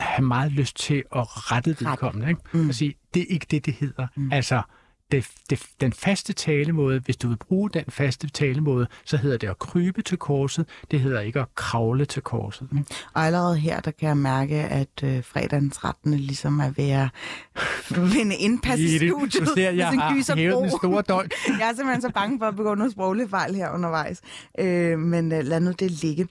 have meget lyst til at rette vedkommende, ikke? Mm. Og sige, det er ikke det, det hedder. Mm. Altså den faste talemåde, hvis du vil bruge den faste talemåde, så hedder det at krybe til korset, det hedder ikke at kravle til korset. Og allerede her, der kan jeg mærke, at fredagens 13. ligesom er ved at vinde indpas i studiet. Jeg har hævet den store dolk. Jeg er simpelthen så bange for at begå nogle sproglige fejl her undervejs, men lad nu det ligge.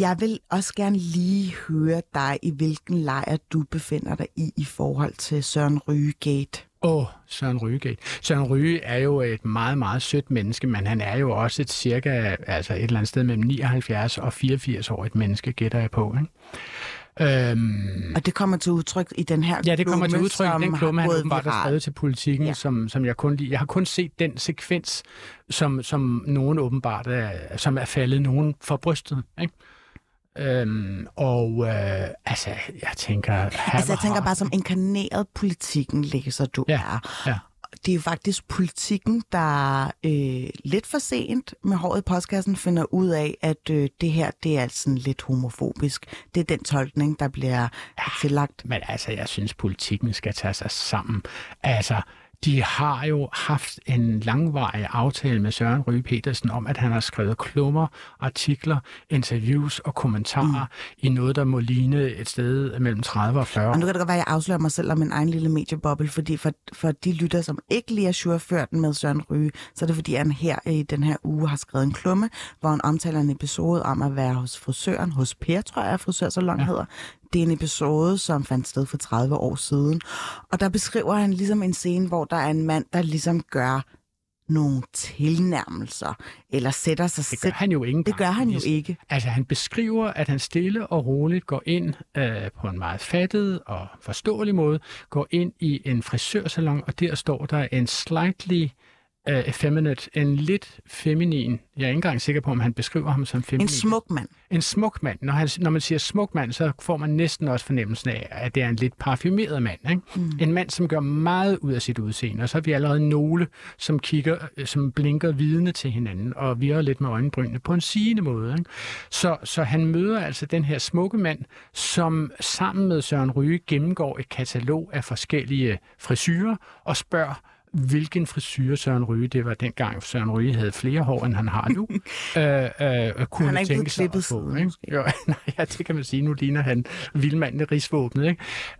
Jeg vil også gerne lige høre dig, i hvilken lejr du befinder dig i forhold til Søren Ryge-gate. Søren Ryge. Søren Ryge er jo et meget, meget sødt menneske, men han er jo også et cirka, altså et eller andet sted mellem 79 og 84 år et menneske, gætter jeg på, ikke? Og det kommer til udtryk i den her klumme, det kommer til udtryk i den klumme, han åbenbart har skrevet til Politiken, som jeg kun lide. Jeg har kun set den sekvens, som nogen åbenbart er, som er faldet nogen for brystet, ikke? Altså, jeg tænker... bare, som inkarneret Politikken ligger, så du er. Ja. Det er jo faktisk Politikken, der lidt for sent med håret i postkassen finder ud af, at det her, det er altså lidt homofobisk. Det er den tolkning, der bliver tillagt. Men altså, jeg synes, Politikken skal tage sig sammen. Altså, de har jo haft en langvarig aftale med Søren Ryge Petersen om, at han har skrevet klummer, artikler, interviews og kommentarer i noget, der må ligne et sted mellem 30 og 40. Og nu kan det godt være, at jeg afslører mig selv om min egen lille medieboble, fordi for de lytter, som ikke lige er sureført med Søren Ryge, så er det fordi, han her i den her uge har skrevet en klumme, hvor han omtaler en episode om at være hos frisøren, hos Per, tror jeg, frisørsalon hedder. Det er en episode, som fandt sted for 30 år siden. Og der beskriver han ligesom en scene, hvor der er en mand, der ligesom gør nogle tilnærmelser, eller sætter sig selv. Det gør han jo ikke. Altså, han beskriver, at han stille og roligt går ind på en meget fattet og forståelig måde, går ind i en frisørsalon, og der står der en slightly effeminate, en lidt feminin. Jeg er ikke engang sikker på, om han beskriver ham som feminin. En smuk mand. En smuk mand. Når man siger smuk mand, så får man næsten også fornemmelsen af, at det er en lidt parfumeret mand. Ikke? En mand, som gør meget ud af sit udseende. Og så er vi allerede nogle, som kigger, som blinker vidne til hinanden og virrer lidt med øjenbrynene på en sigende måde. Ikke? Så han møder altså den her smukke mand, som sammen med Søren Ryge gennemgår et katalog af forskellige frisurer og spørger, hvilken frisyr Søren Ryge, det var dengang Søren Ryge havde flere hår, end han har nu, kunne han er ikke tænke sig at få. Ikke? Jo, nej, det kan man sige, nu ligner han vildmanden i rigsvåbnet.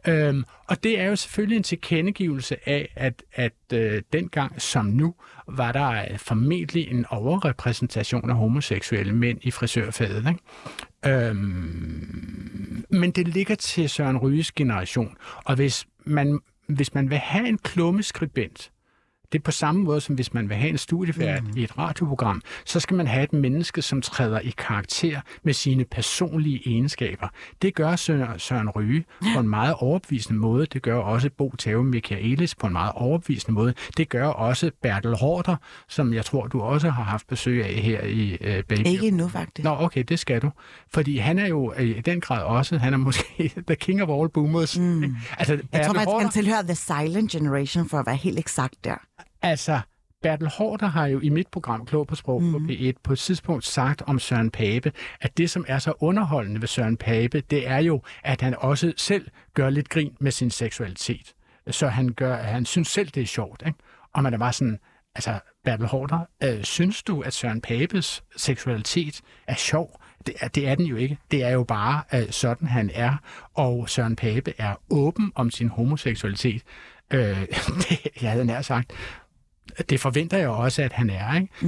Ikke? Og det er jo selvfølgelig en tilkendegivelse af, at dengang som nu, var der formentlig en overrepræsentation af homoseksuelle mænd i frisørfaget. Ikke? Men det ligger til Søren Ryges generation, og hvis man vil have en klummeskribent, det er på samme måde, som hvis man vil have en studievært i et radioprogram, så skal man have et menneske, som træder i karakter med sine personlige egenskaber. Det gør Søren Ryge på en meget overbevisende måde. Det gør også Bo Tave Michaelis på en meget overbevisende måde. Det gør også Bertel Hårder, som jeg tror, du også har haft besøg af her i Baby. Ikke endnu, faktisk. Nå, okay, det skal du. Fordi han er jo i den grad også, han er måske the king of all boomers. Altså, jeg tror, han tilhører the silent generation, for at være helt eksakt der. Altså, Bertel Hårder har jo i mit program Klog på Sprog på P1 på et tidspunkt sagt om Søren Pape, at det, som er så underholdende ved Søren Pape, det er jo, at han også selv gør lidt grin med sin seksualitet. Så han synes selv, det er sjovt. Ikke? Og man er bare sådan, altså, Bertel Hårder, synes du, at Søren Papes seksualitet er sjov? Det er den jo ikke. Det er jo bare sådan, han er. Og Søren Pape er åben om sin homoseksualitet. Jeg havde nær sagt, det forventer jeg også, at han er, ikke?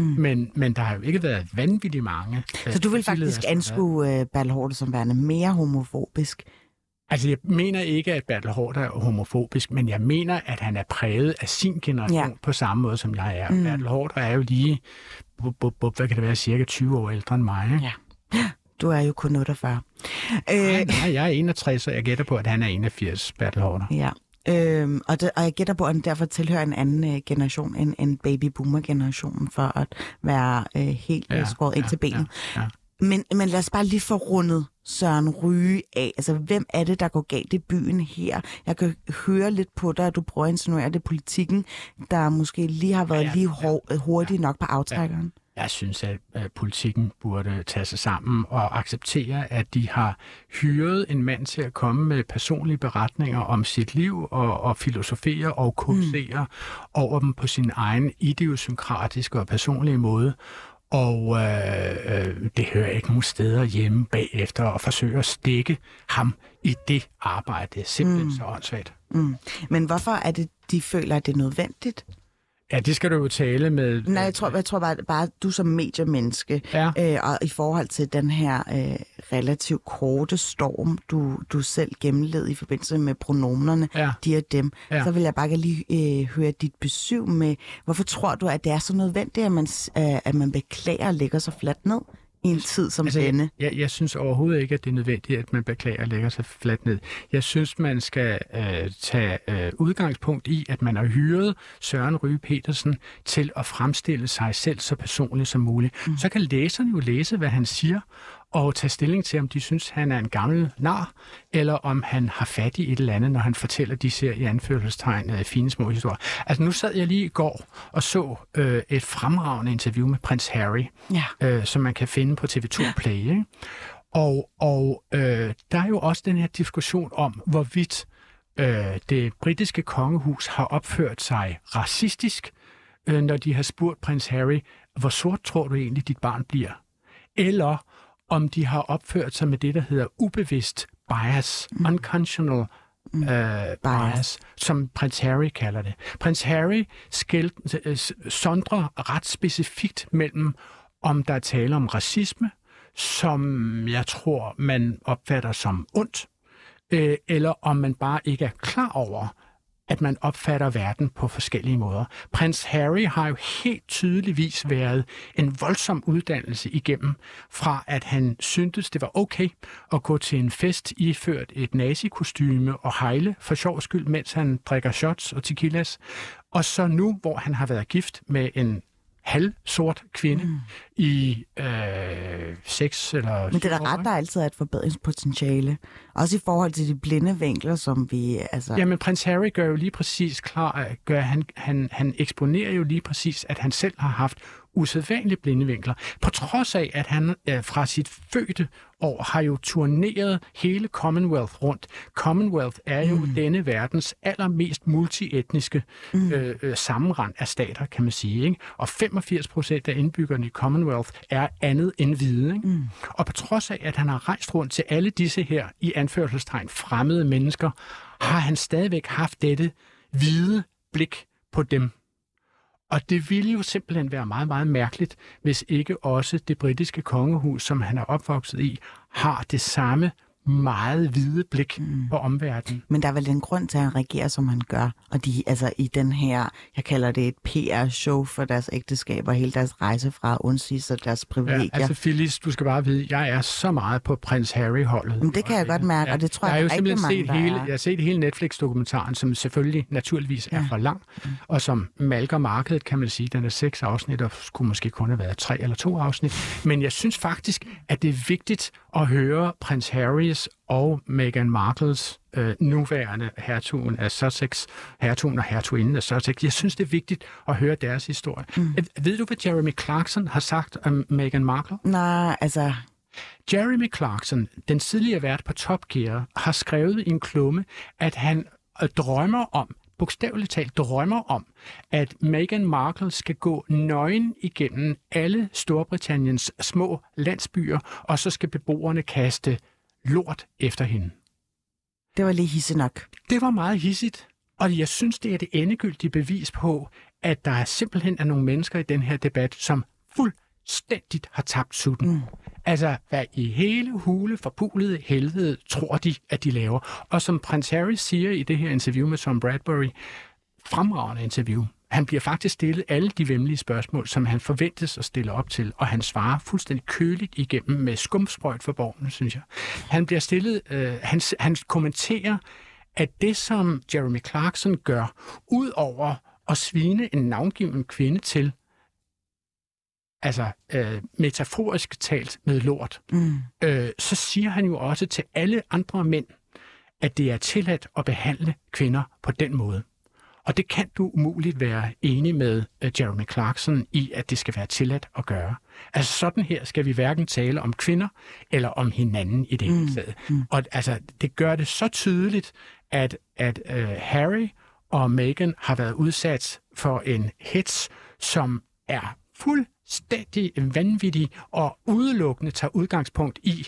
Men der har jo ikke været vanvittigt mange. Så du vil faktisk anskue Bertel Hårder som værende mere homofobisk? Altså, jeg mener ikke, at Bertel Hårder er homofobisk, men jeg mener, at han er præget af sin generation på samme måde, som jeg er. Bertel Hårder er jo lige, hvad kan det være, cirka 20 år ældre end mig, ikke? Ja. Du er jo kun 48. Nej, jeg er 61, og jeg gætter på, at han er 81, Bertel Hårder. Ja. Og jeg gætter på, at han derfor tilhører en anden generation end babyboomer-generationen, for at være helt skåret ind til benet. Ja. Men lad os bare lige få rundet Søren Ryge af. Altså, hvem er det, der går galt i byen her? Jeg kan høre lidt på dig, at du prøver at insinuere det Politikken, der måske lige har været hurtigt nok på aftrækkeren. Jeg synes, at Politikken burde tage sig sammen og acceptere, at de har hyret en mand til at komme med personlige beretninger om sit liv og filosofere og kursere over dem på sin egen idiosynkratiske og personlige måde. Og det hører ikke nogen steder hjemme bagefter og forsøger at stikke ham i det arbejde. Det er simpelthen så åndssvagt. Men hvorfor er det, de føler, at det er nødvendigt? Ja, det skal du jo tale med. Nej, jeg tror bare du som mediemenneske, og i forhold til den her relativt korte storm, du selv gennemled i forbindelse med pronomenerne, de og dem, så vil jeg bare lige høre dit besøg med, hvorfor tror du, at det er så nødvendigt, at man beklager og lægger sig fladt ned? I en tid som altså, denne. Jeg synes overhovedet ikke, at det er nødvendigt, at man beklager og lægger sig fladt ned. Jeg synes, man skal tage udgangspunkt i, at man har hyret Søren Ryge Petersen til at fremstille sig selv så personligt som muligt. Så kan læserne jo læse, hvad han siger, og tage stilling til, om de synes, han er en gammel nar, eller om han har fat i et eller andet, når han fortæller de ser i anførselstegn fine små historier. Altså nu sad jeg lige i går og så et fremragende interview med prins Harry, som man kan finde på TV2 Play. Ikke? Og der er jo også den her diskussion om, hvorvidt Det britiske kongehus har opført sig racistisk, når de har spurgt prins Harry, hvor sort tror du egentlig, dit barn bliver? Eller om de har opført sig med det, der hedder ubevidst bias, unconscional bias, som prins Harry kalder det. Prins Harry sondrer ret specifikt mellem, om der er tale om racisme, som jeg tror, man opfatter som ondt, eller om man bare ikke er klar over, at man opfatter verden på forskellige måder. Prins Harry har jo helt tydeligvis været en voldsom uddannelse igennem, fra at han syntes, det var okay at gå til en fest iført et nazikostyme og hejle for sjov skyld, mens han drikker shots og tequilas, og så nu, hvor han har været gift med en halvsort kvinde i 6 eller 7 år. Men det er da ret, der altid er et forbedringspotentiale. Også i forhold til de blinde vinkler, som vi... Altså... Jamen, prins Harry gør jo lige præcis klar... Han eksponerer jo lige præcis, at han selv har haft usædvanligt blinde vinkler. På trods af, at han fra sit fødte år har jo turneret hele Commonwealth rundt. Commonwealth er jo denne verdens allermest multietniske sammenrend af stater, kan man sige. Ikke? Og 85% af indbyggerne i Commonwealth er andet end hvide. Ikke? Og på trods af, at han har rejst rundt til alle disse her, i anførselstegn, fremmede mennesker, har han stadigvæk haft dette hvide blik på dem. Og det ville jo simpelthen være meget, meget mærkeligt, hvis ikke også det britiske kongehus, som han er opvokset i, har det samme meget hvide blik på omverdenen. Men der er vel en grund til, at han regerer, som han gør. Og de, altså i den her, jeg kalder det et PR-show for deres ægteskab og hele deres rejse fra at undsige sig deres privilegier. Ja, altså Filiz, du skal bare vide, jeg er så meget på prins Harry-holdet. Men det kan jeg godt mærke, og det tror jeg ikke mange, jeg har set hele Netflix-dokumentaren, som selvfølgelig naturligvis er for lang, og som malker markedet, kan man sige. Den er 6 afsnit, og skulle måske kun have været 3 eller 2 afsnit. Men jeg synes faktisk, at det er vigtigt at høre prins Harry og Meghan Markles nuværende hertugen af Sussex, hertugen og hertuginden af Sussex. Jeg synes, det er vigtigt at høre deres historie. Ved du, hvad Jeremy Clarkson har sagt om Meghan Markle? Nej, altså... Jeremy Clarkson, den tidligere vært på Top Gear, har skrevet i en klumme, at han drømmer om, bogstaveligt talt drømmer om, at Meghan Markle skal gå nøgen igennem alle Storbritanniens små landsbyer, og så skal beboerne kaste lort efter hende. Det var lige hisse nok. Det var meget hissigt, og jeg synes, det er det endegyldige bevis på, at der simpelthen er nogle mennesker i den her debat, som fuldstændigt har tabt sutten. Altså, hvad i hele hule forpulede helvede tror de, at de laver. Og som prins Harry siger i det her interview med Tom Bradbury, fremragende interview, han bliver faktisk stillet alle de væmmelige spørgsmål, som han forventes at stille op til, og han svarer fuldstændig køligt igennem med skumsprøjt for borgerne, synes jeg. Han bliver stillet, han kommenterer, at det, som Jeremy Clarkson gør, ud over at svine en navngiven kvinde til, altså metaforisk talt med lort, så siger han jo også til alle andre mænd, at det er tilladt at behandle kvinder på den måde. Og det kan du umuligt være enig med Jeremy Clarkson i, at det skal være tilladt at gøre. Altså sådan her skal vi hverken tale om kvinder eller om hinanden i det hele taget. Og altså, det gør det så tydeligt, at Harry og Meghan har været udsat for en hets, som er fuldstændig vanvittig og udelukkende tager udgangspunkt i,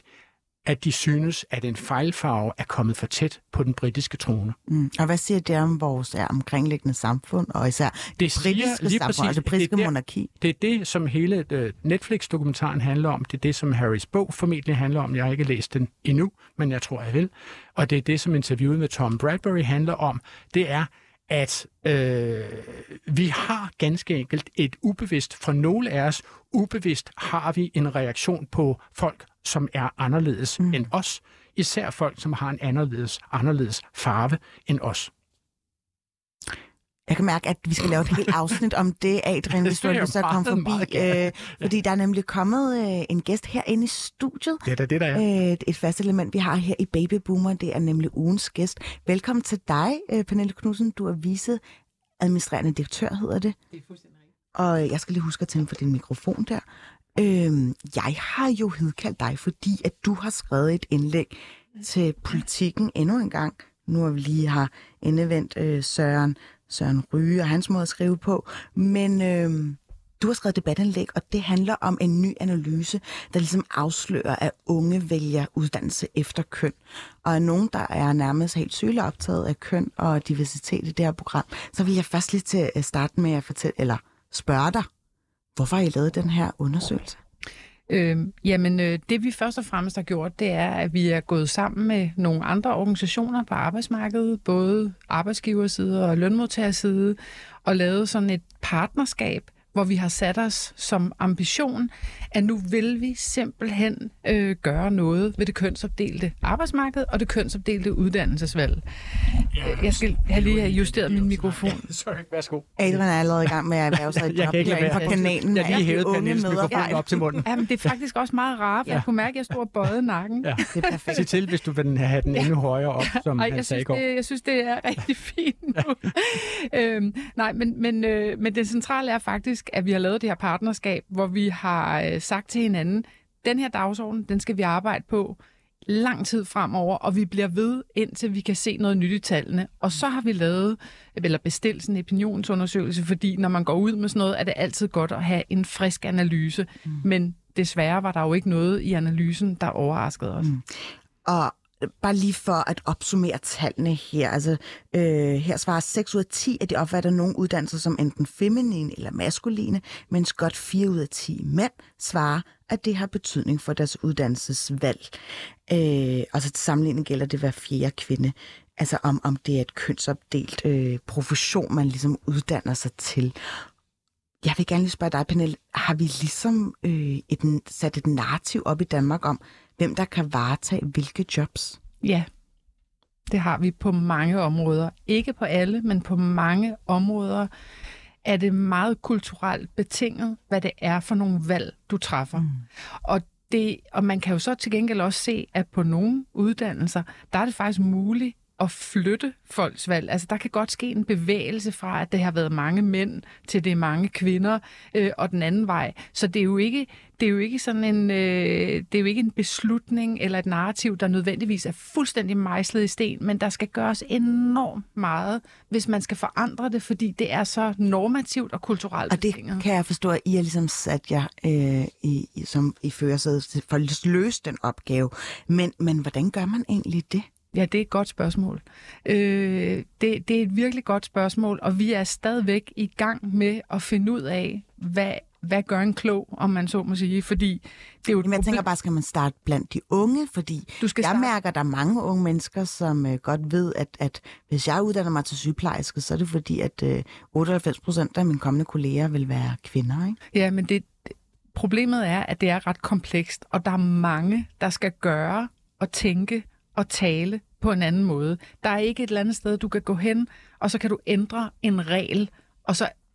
at de synes, at en fejlfarve er kommet for tæt på den britiske trone. Og hvad siger det om vores omkringliggende samfund, og især det britiske samfund, og det britiske monarki? Det er det, som hele Netflix-dokumentaren handler om. Det er det, som Harrys bog formentlig handler om. Jeg har ikke læst den endnu, men jeg tror, jeg vil. Og det er det, som interviewet med Tom Bradbury handler om. Det er, at vi har ganske enkelt et ubevidst, for nogle af os ubevidst har vi en reaktion på folk, som er anderledes end os. Især folk, som har en anderledes farve end os. Jeg kan mærke, at vi skal lave et helt afsnit om det, Adrian, hvis du så komme forbi. Fordi der er nemlig kommet en gæst herinde i studiet. Det er da det, der er. Et fast element, vi har her i Baby Boomer, det er nemlig ugens gæst. Velkommen til dig, Pernille Knudsen. Du er viceadministrerende direktør, hedder det. Det er fuldstændig rigtigt. Og jeg skal lige huske at tænde for din mikrofon der. Jeg har jo hedkaldt dig, fordi at du har skrevet et indlæg til Politiken endnu en gang Nu har vi lige endevendt Søren Ryge og hans måde at skrive på. Men du har skrevet debatindlæg, og det handler om en ny analyse, der ligesom afslører, at unge vælger uddannelse efter køn. Og er nogen, der er nærmest helt sygeligt optaget af køn og diversitet i det her program, så vil jeg først lige til at starte med at spørge dig, hvorfor har I lavet den her undersøgelse? Det vi først og fremmest har gjort, det er, at vi er gået sammen med nogle andre organisationer på arbejdsmarkedet, både arbejdsgiverside og lønmodtagerside, og lavet sådan et partnerskab, hvor vi har sat os som ambition, at nu vil vi simpelthen gøre noget ved det kønsopdelte arbejdsmarked og det kønsopdelte uddannelsesvalg. Jeg skal lige have justeret min mikrofon. Ja, sorry, værsgo. Adrian er allerede i gang med at lave sig et job derinde på kanalen. Jeg lige hævede Pernilles mikrofon op til munden. Jamen, det er faktisk også meget rart. Jeg kunne mærke, at jeg stod og bøjede nakken. Ja. Det er perfekt. Sig til, hvis du vil have den endnu højere op, som han sagde i går. Jeg synes, det er rigtig fint nu. Men det centrale er faktisk, at vi har lavet det her partnerskab, hvor vi har sagt til hinanden, den her dagsorden, den skal vi arbejde på lang tid fremover, og vi bliver ved, indtil vi kan se noget nyt i tallene. Og så har vi bestilt sådan en opinionsundersøgelse, fordi når man går ud med sådan noget, er det altid godt at have en frisk analyse. Mm. Men desværre var der jo ikke noget i analysen, der overraskede os. Mm. Og bare lige for at opsummere tallene her. Altså, her svarer 6 ud af 10, at de opfatter nogle uddannelser som enten feminine eller maskuline, mens godt 4 ud af 10 mænd svarer, at det har betydning for deres uddannelsesvalg. Og så til sammenligning gælder det hver 4. kvinde. Altså om det er et kønsopdelt profession, man ligesom uddanner sig til. Jeg vil gerne lige spørge dig, Pernille, har vi ligesom sat et narrativ op i Danmark om, hvem der kan varetage hvilke jobs? Ja, det har vi på mange områder. Ikke på alle, men på mange områder er det meget kulturelt betinget, hvad det er for nogle valg, du træffer. Mm. Og man kan jo så til gengæld også se, at på nogle uddannelser, der er det faktisk muligt at flytte folks valg. Altså, der kan godt ske en bevægelse fra, at det har været mange mænd, til det er mange kvinder, og den anden vej. Så det er jo ikke en beslutning eller et narrativ, der nødvendigvis er fuldstændig mejslet i sten, men der skal gøres enormt meget, hvis man skal forandre det, fordi det er så normativt og kulturelt. Og det kan jeg forstå, at I har ligesom sat jer i førersædet for at løse den opgave. Men hvordan gør man egentlig det? Ja, det er et godt spørgsmål. Det er et virkelig godt spørgsmål, og vi er stadigvæk i gang med at finde ud af, hvad gør en klog, om man så må sige, fordi det er jo et problem. Jeg tænker bare, skal man starte blandt de unge, fordi jeg mærker, at der er mange unge mennesker, som godt ved, at hvis jeg uddanner mig til sygeplejerske, så er det fordi, at 98% af mine kommende kolleger vil være kvinder, ikke? Ja, men problemet er, at det er ret komplekst, og der er mange, der skal gøre og tænke og tale på en anden måde. Der er ikke et eller andet sted, du kan gå hen, og så kan du ændre en regel,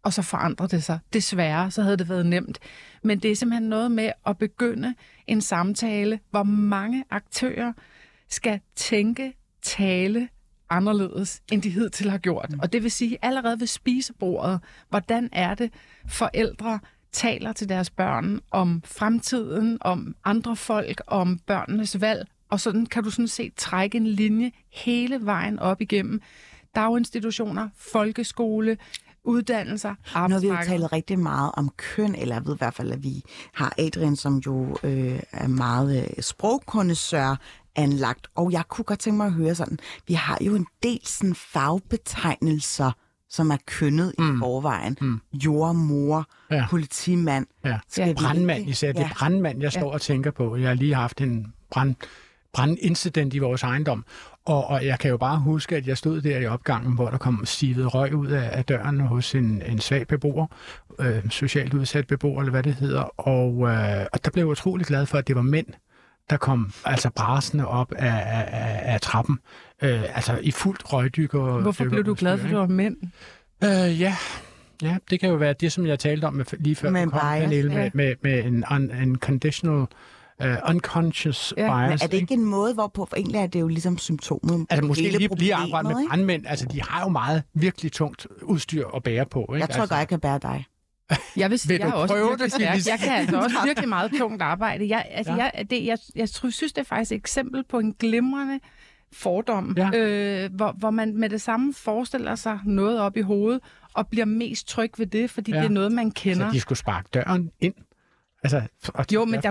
og så forandrer det sig. Desværre, så havde det været nemt. Men det er simpelthen noget med at begynde en samtale, hvor mange aktører skal tænke, tale anderledes, end de hidtil har gjort. Og det vil sige, allerede ved spisebordet, hvordan er det forældre taler til deres børn om fremtiden, om andre folk, om børnenes valg, og sådan kan du sådan set trække en linje hele vejen op igennem daginstitutioner, folkeskole, uddannelser, arbejdsmarked. Nu har vi jo talt rigtig meget om køn, eller jeg ved i hvert fald, at vi har Adrian, som jo er meget sprogkondensør anlagt, og jeg kunne godt tænke mig at høre sådan, vi har jo en del sådan fagbetegnelser, som er kønnet i forvejen. Mm. Jordmor, politimand. Ja. Brandmand især. Det er brandmand, jeg står og tænker på. Jeg har lige haft en brandincident i vores ejendom. Og jeg kan jo bare huske, at jeg stod der i opgangen, hvor der kom sivet røg ud af døren hos en svag beboer, socialt udsat beboer, eller hvad det hedder. Og der blev jeg utrolig glad for, at det var mænd, der kom altså brasende op af trappen. Altså i fuldt røgdykker. Hvorfor blev du glad for, at det var mænd? Ja, det kan jo være det, som jeg talte om lige før. Men med en conditional unconscious bias. Er det ikke en måde, hvorpå for egentlig er det jo ligesom symptomet? Altså måske lige arbejde med brandmænd, altså de har jo meget virkelig tungt udstyr at bære på. Ikke? Jeg tror godt, jeg kan bære dig. Jeg vil sige, jeg kan altså også virkelig meget tungt arbejde. Jeg synes, det er faktisk et eksempel på en glimrende fordomme, hvor man med det samme forestiller sig noget op i hovedet, og bliver mest tryg ved det, fordi det er noget, man kender. Så de skulle sparke døren ind? Altså, jo, men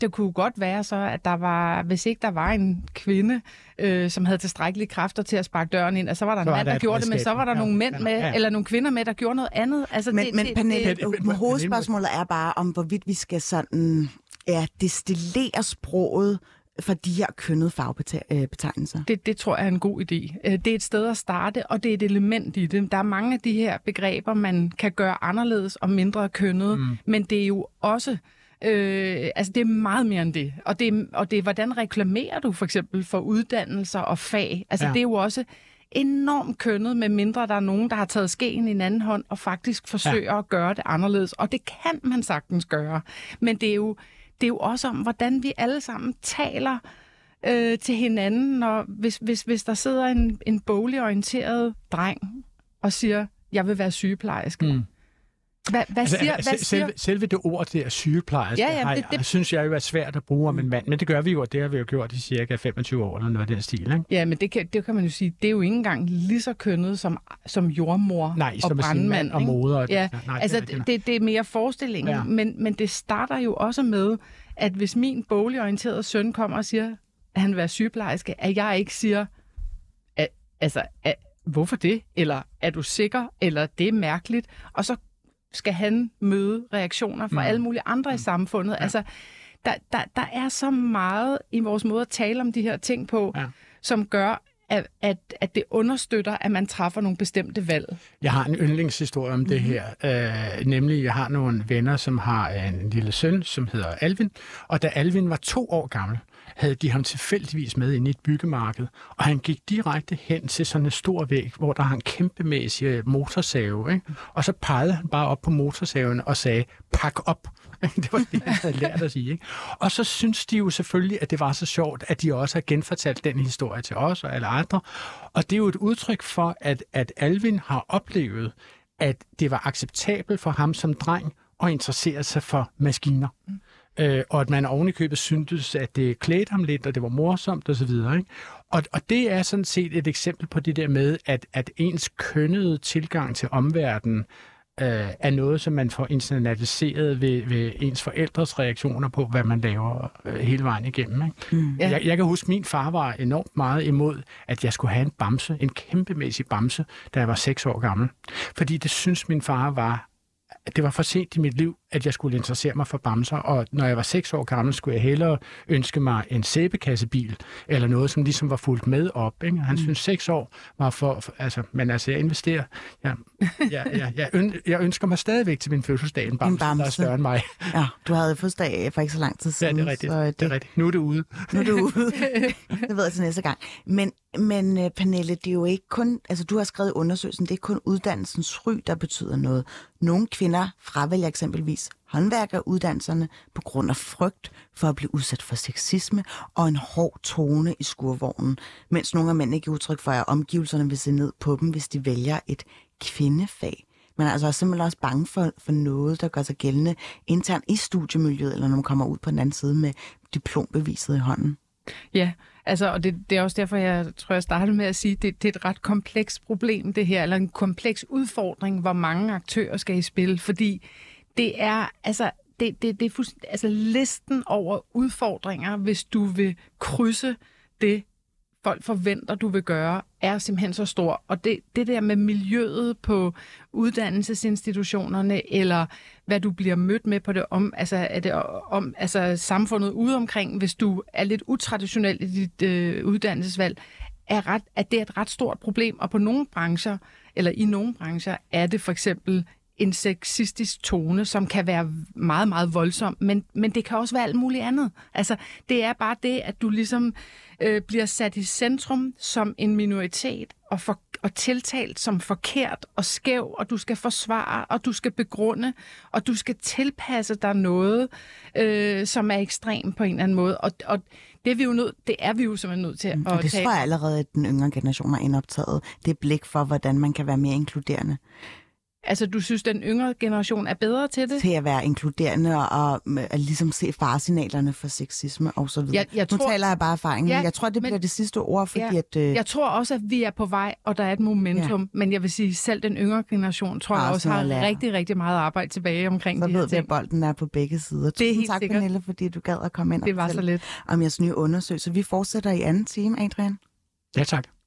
der kunne godt være så, at der var, hvis ikke der var en kvinde, som havde tilstrækkelige kræfter til at sparke døren ind, og så var der en mand, der gjorde det, men så var der nogle mænd med, eller nogle kvinder med, der gjorde noget andet. Altså, men Pernille, hovedspørgsmålet er bare om, hvorvidt vi skal sådan destillere sproget for de her kønnede fagbetegnelser. Det tror jeg er en god idé. Det er et sted at starte, og det er et element i det. Der er mange af de her begreber, man kan gøre anderledes og mindre kønnede, men det er jo også... det er meget mere end det. Og det er, hvordan reklamerer du for eksempel for uddannelser og fag? Altså, det er jo også enormt kønnet, med mindre der er nogen, der har taget skeen i en anden hånd og faktisk forsøger at gøre det anderledes. Og det kan man sagtens gøre. Men det er jo også om, hvordan vi alle sammen taler til hinanden. Og hvis der sidder en boglig orienteret dreng og siger, jeg vil være sygeplejerske. Selve det ord, det er sygeplejerske, synes jeg jo er svært at bruge om en mand. Men det gør vi jo, og det har vi jo gjort i cirka 25 år, eller noget af den stil. Ikke? Ja, men det kan man jo sige, det er jo ikke engang lige så kønnet som jordmor og brandmand. Og moder. Og det er mere forestillingen. Ja. Men det starter jo også med, at hvis min bogligorienterede søn kommer og siger, at han vil være sygeplejerske, at jeg ikke siger, at hvorfor det? Eller er du sikker? Eller det er mærkeligt? Og så skal han møde reaktioner fra alle mulige andre i samfundet. Ja. Altså, der er så meget i vores måde at tale om de her ting på, som gør, at det understøtter, at man træffer nogle bestemte valg. Jeg har en yndlingshistorie om det her. Nemlig, jeg har nogle venner, som har en lille søn, som hedder Alvin. Og da Alvin var 2 år gammel, havde de ham tilfældigvis med ind i et byggemarked, og han gik direkte hen til sådan en stor væg, hvor der hang en kæmpemæssig motorsave, ikke? Og så pegede han bare op på motorsaven og sagde, pak op. Det var det, han havde lært at sige. Ikke? Og så synes de jo selvfølgelig, at det var så sjovt, at de også har genfortalt den historie til os og alle andre. Og det er jo et udtryk for, at Alvin har oplevet, at det var acceptabelt for ham som dreng at interessere sig for maskiner. Og at man ovenikøbet syntes, at det klædte ham lidt, og det var morsomt osv. Og det er sådan set et eksempel på det der med, at ens kønnede tilgang til omverdenen er noget, som man får internaliseret ved ens forældres reaktioner på, hvad man laver hele vejen igennem. Ikke? Jeg kan huske, at min far var enormt meget imod, at jeg skulle have en bamse, en kæmpemæssig bamse, da jeg var 6 år gammel. Fordi det synes min far var... Det var for sent i mit liv, at jeg skulle interessere mig for bamser, og når jeg var 6 år gammel, skulle jeg hellere ønske mig en sæbekassebil, eller noget, som ligesom var fulgt med op. Ikke? Han synes, 6 år var for... Altså, jeg investerer... Jeg ønsker mig stadigvæk til min fødselsdag en bamse, der er større end mig. Ja, du havde fødselsdag for ikke så lang tid siden. Ja, det er rigtigt. Nu er det ude. Det ved jeg til næste gang. Men Pernille, det er jo ikke kun... Altså, du har skrevet i undersøgelsen, det er kun uddannelsens ry, der betyder noget. Nogle kvinder fravælger eksempelvis håndværkeruddannelserne på grund af frygt for at blive udsat for sexisme og en hård tone i skurvognen, mens nogle af mændene giver udtryk for, at omgivelserne vil se ned på dem, hvis de vælger et kvindefag. Man er altså også simpelthen også bange for noget, der gør sig gældende internt i studiemiljøet, eller når man kommer ud på den anden side med diplombeviset i hånden. Ja, altså, og det er også derfor, jeg tror, jeg startede med at sige, det er et ret komplekst problem, det her, eller en kompleks udfordring, hvor mange aktører skal i spil, fordi det er, altså, det er fuldstændig, altså, listen over udfordringer, hvis du vil krydse det, folk forventer, du vil gøre, er simpelthen så stor. Og det der med miljøet på uddannelsesinstitutionerne, eller hvad du bliver mødt med på det om, samfundet ude omkring, hvis du er lidt utraditionel i dit uddannelsesvalg, at det er et ret stort problem. Og på nogle brancher, eller i nogle brancher, er det for eksempel en sexistisk tone, som kan være meget, meget voldsom, men det kan også være alt muligt andet. Altså, det er bare det, at du ligesom bliver sat i centrum som en minoritet, og tiltalt som forkert og skæv, og du skal forsvare, og du skal begrunde, og du skal tilpasse dig noget, som er ekstrem på en eller anden måde. Og det er vi jo simpelthen nødt til at tage. Det tror jeg allerede, at den yngre generation har indoptaget. Det blik for, hvordan man kan være mere inkluderende. Altså, du synes, den yngre generation er bedre til det? Til at være inkluderende og ligesom se faresignalerne for sexisme og så videre. Nu taler jeg bare erfaringen. Ja, jeg tror, det bliver det sidste ord, fordi at... Jeg tror også, at vi er på vej, og der er et momentum. Ja. Men jeg vil sige, selv den yngre generation, tror jeg også har rigtig, rigtig meget arbejde tilbage omkring så de her ting. Så ved vi, at bolden er på begge sider. Det er helt tak, sikkert. Pernille, fordi du gad at komme ind og fortælle om jeres nye undersøgelse. Vi fortsætter i anden time, Adrian. Ja, tak.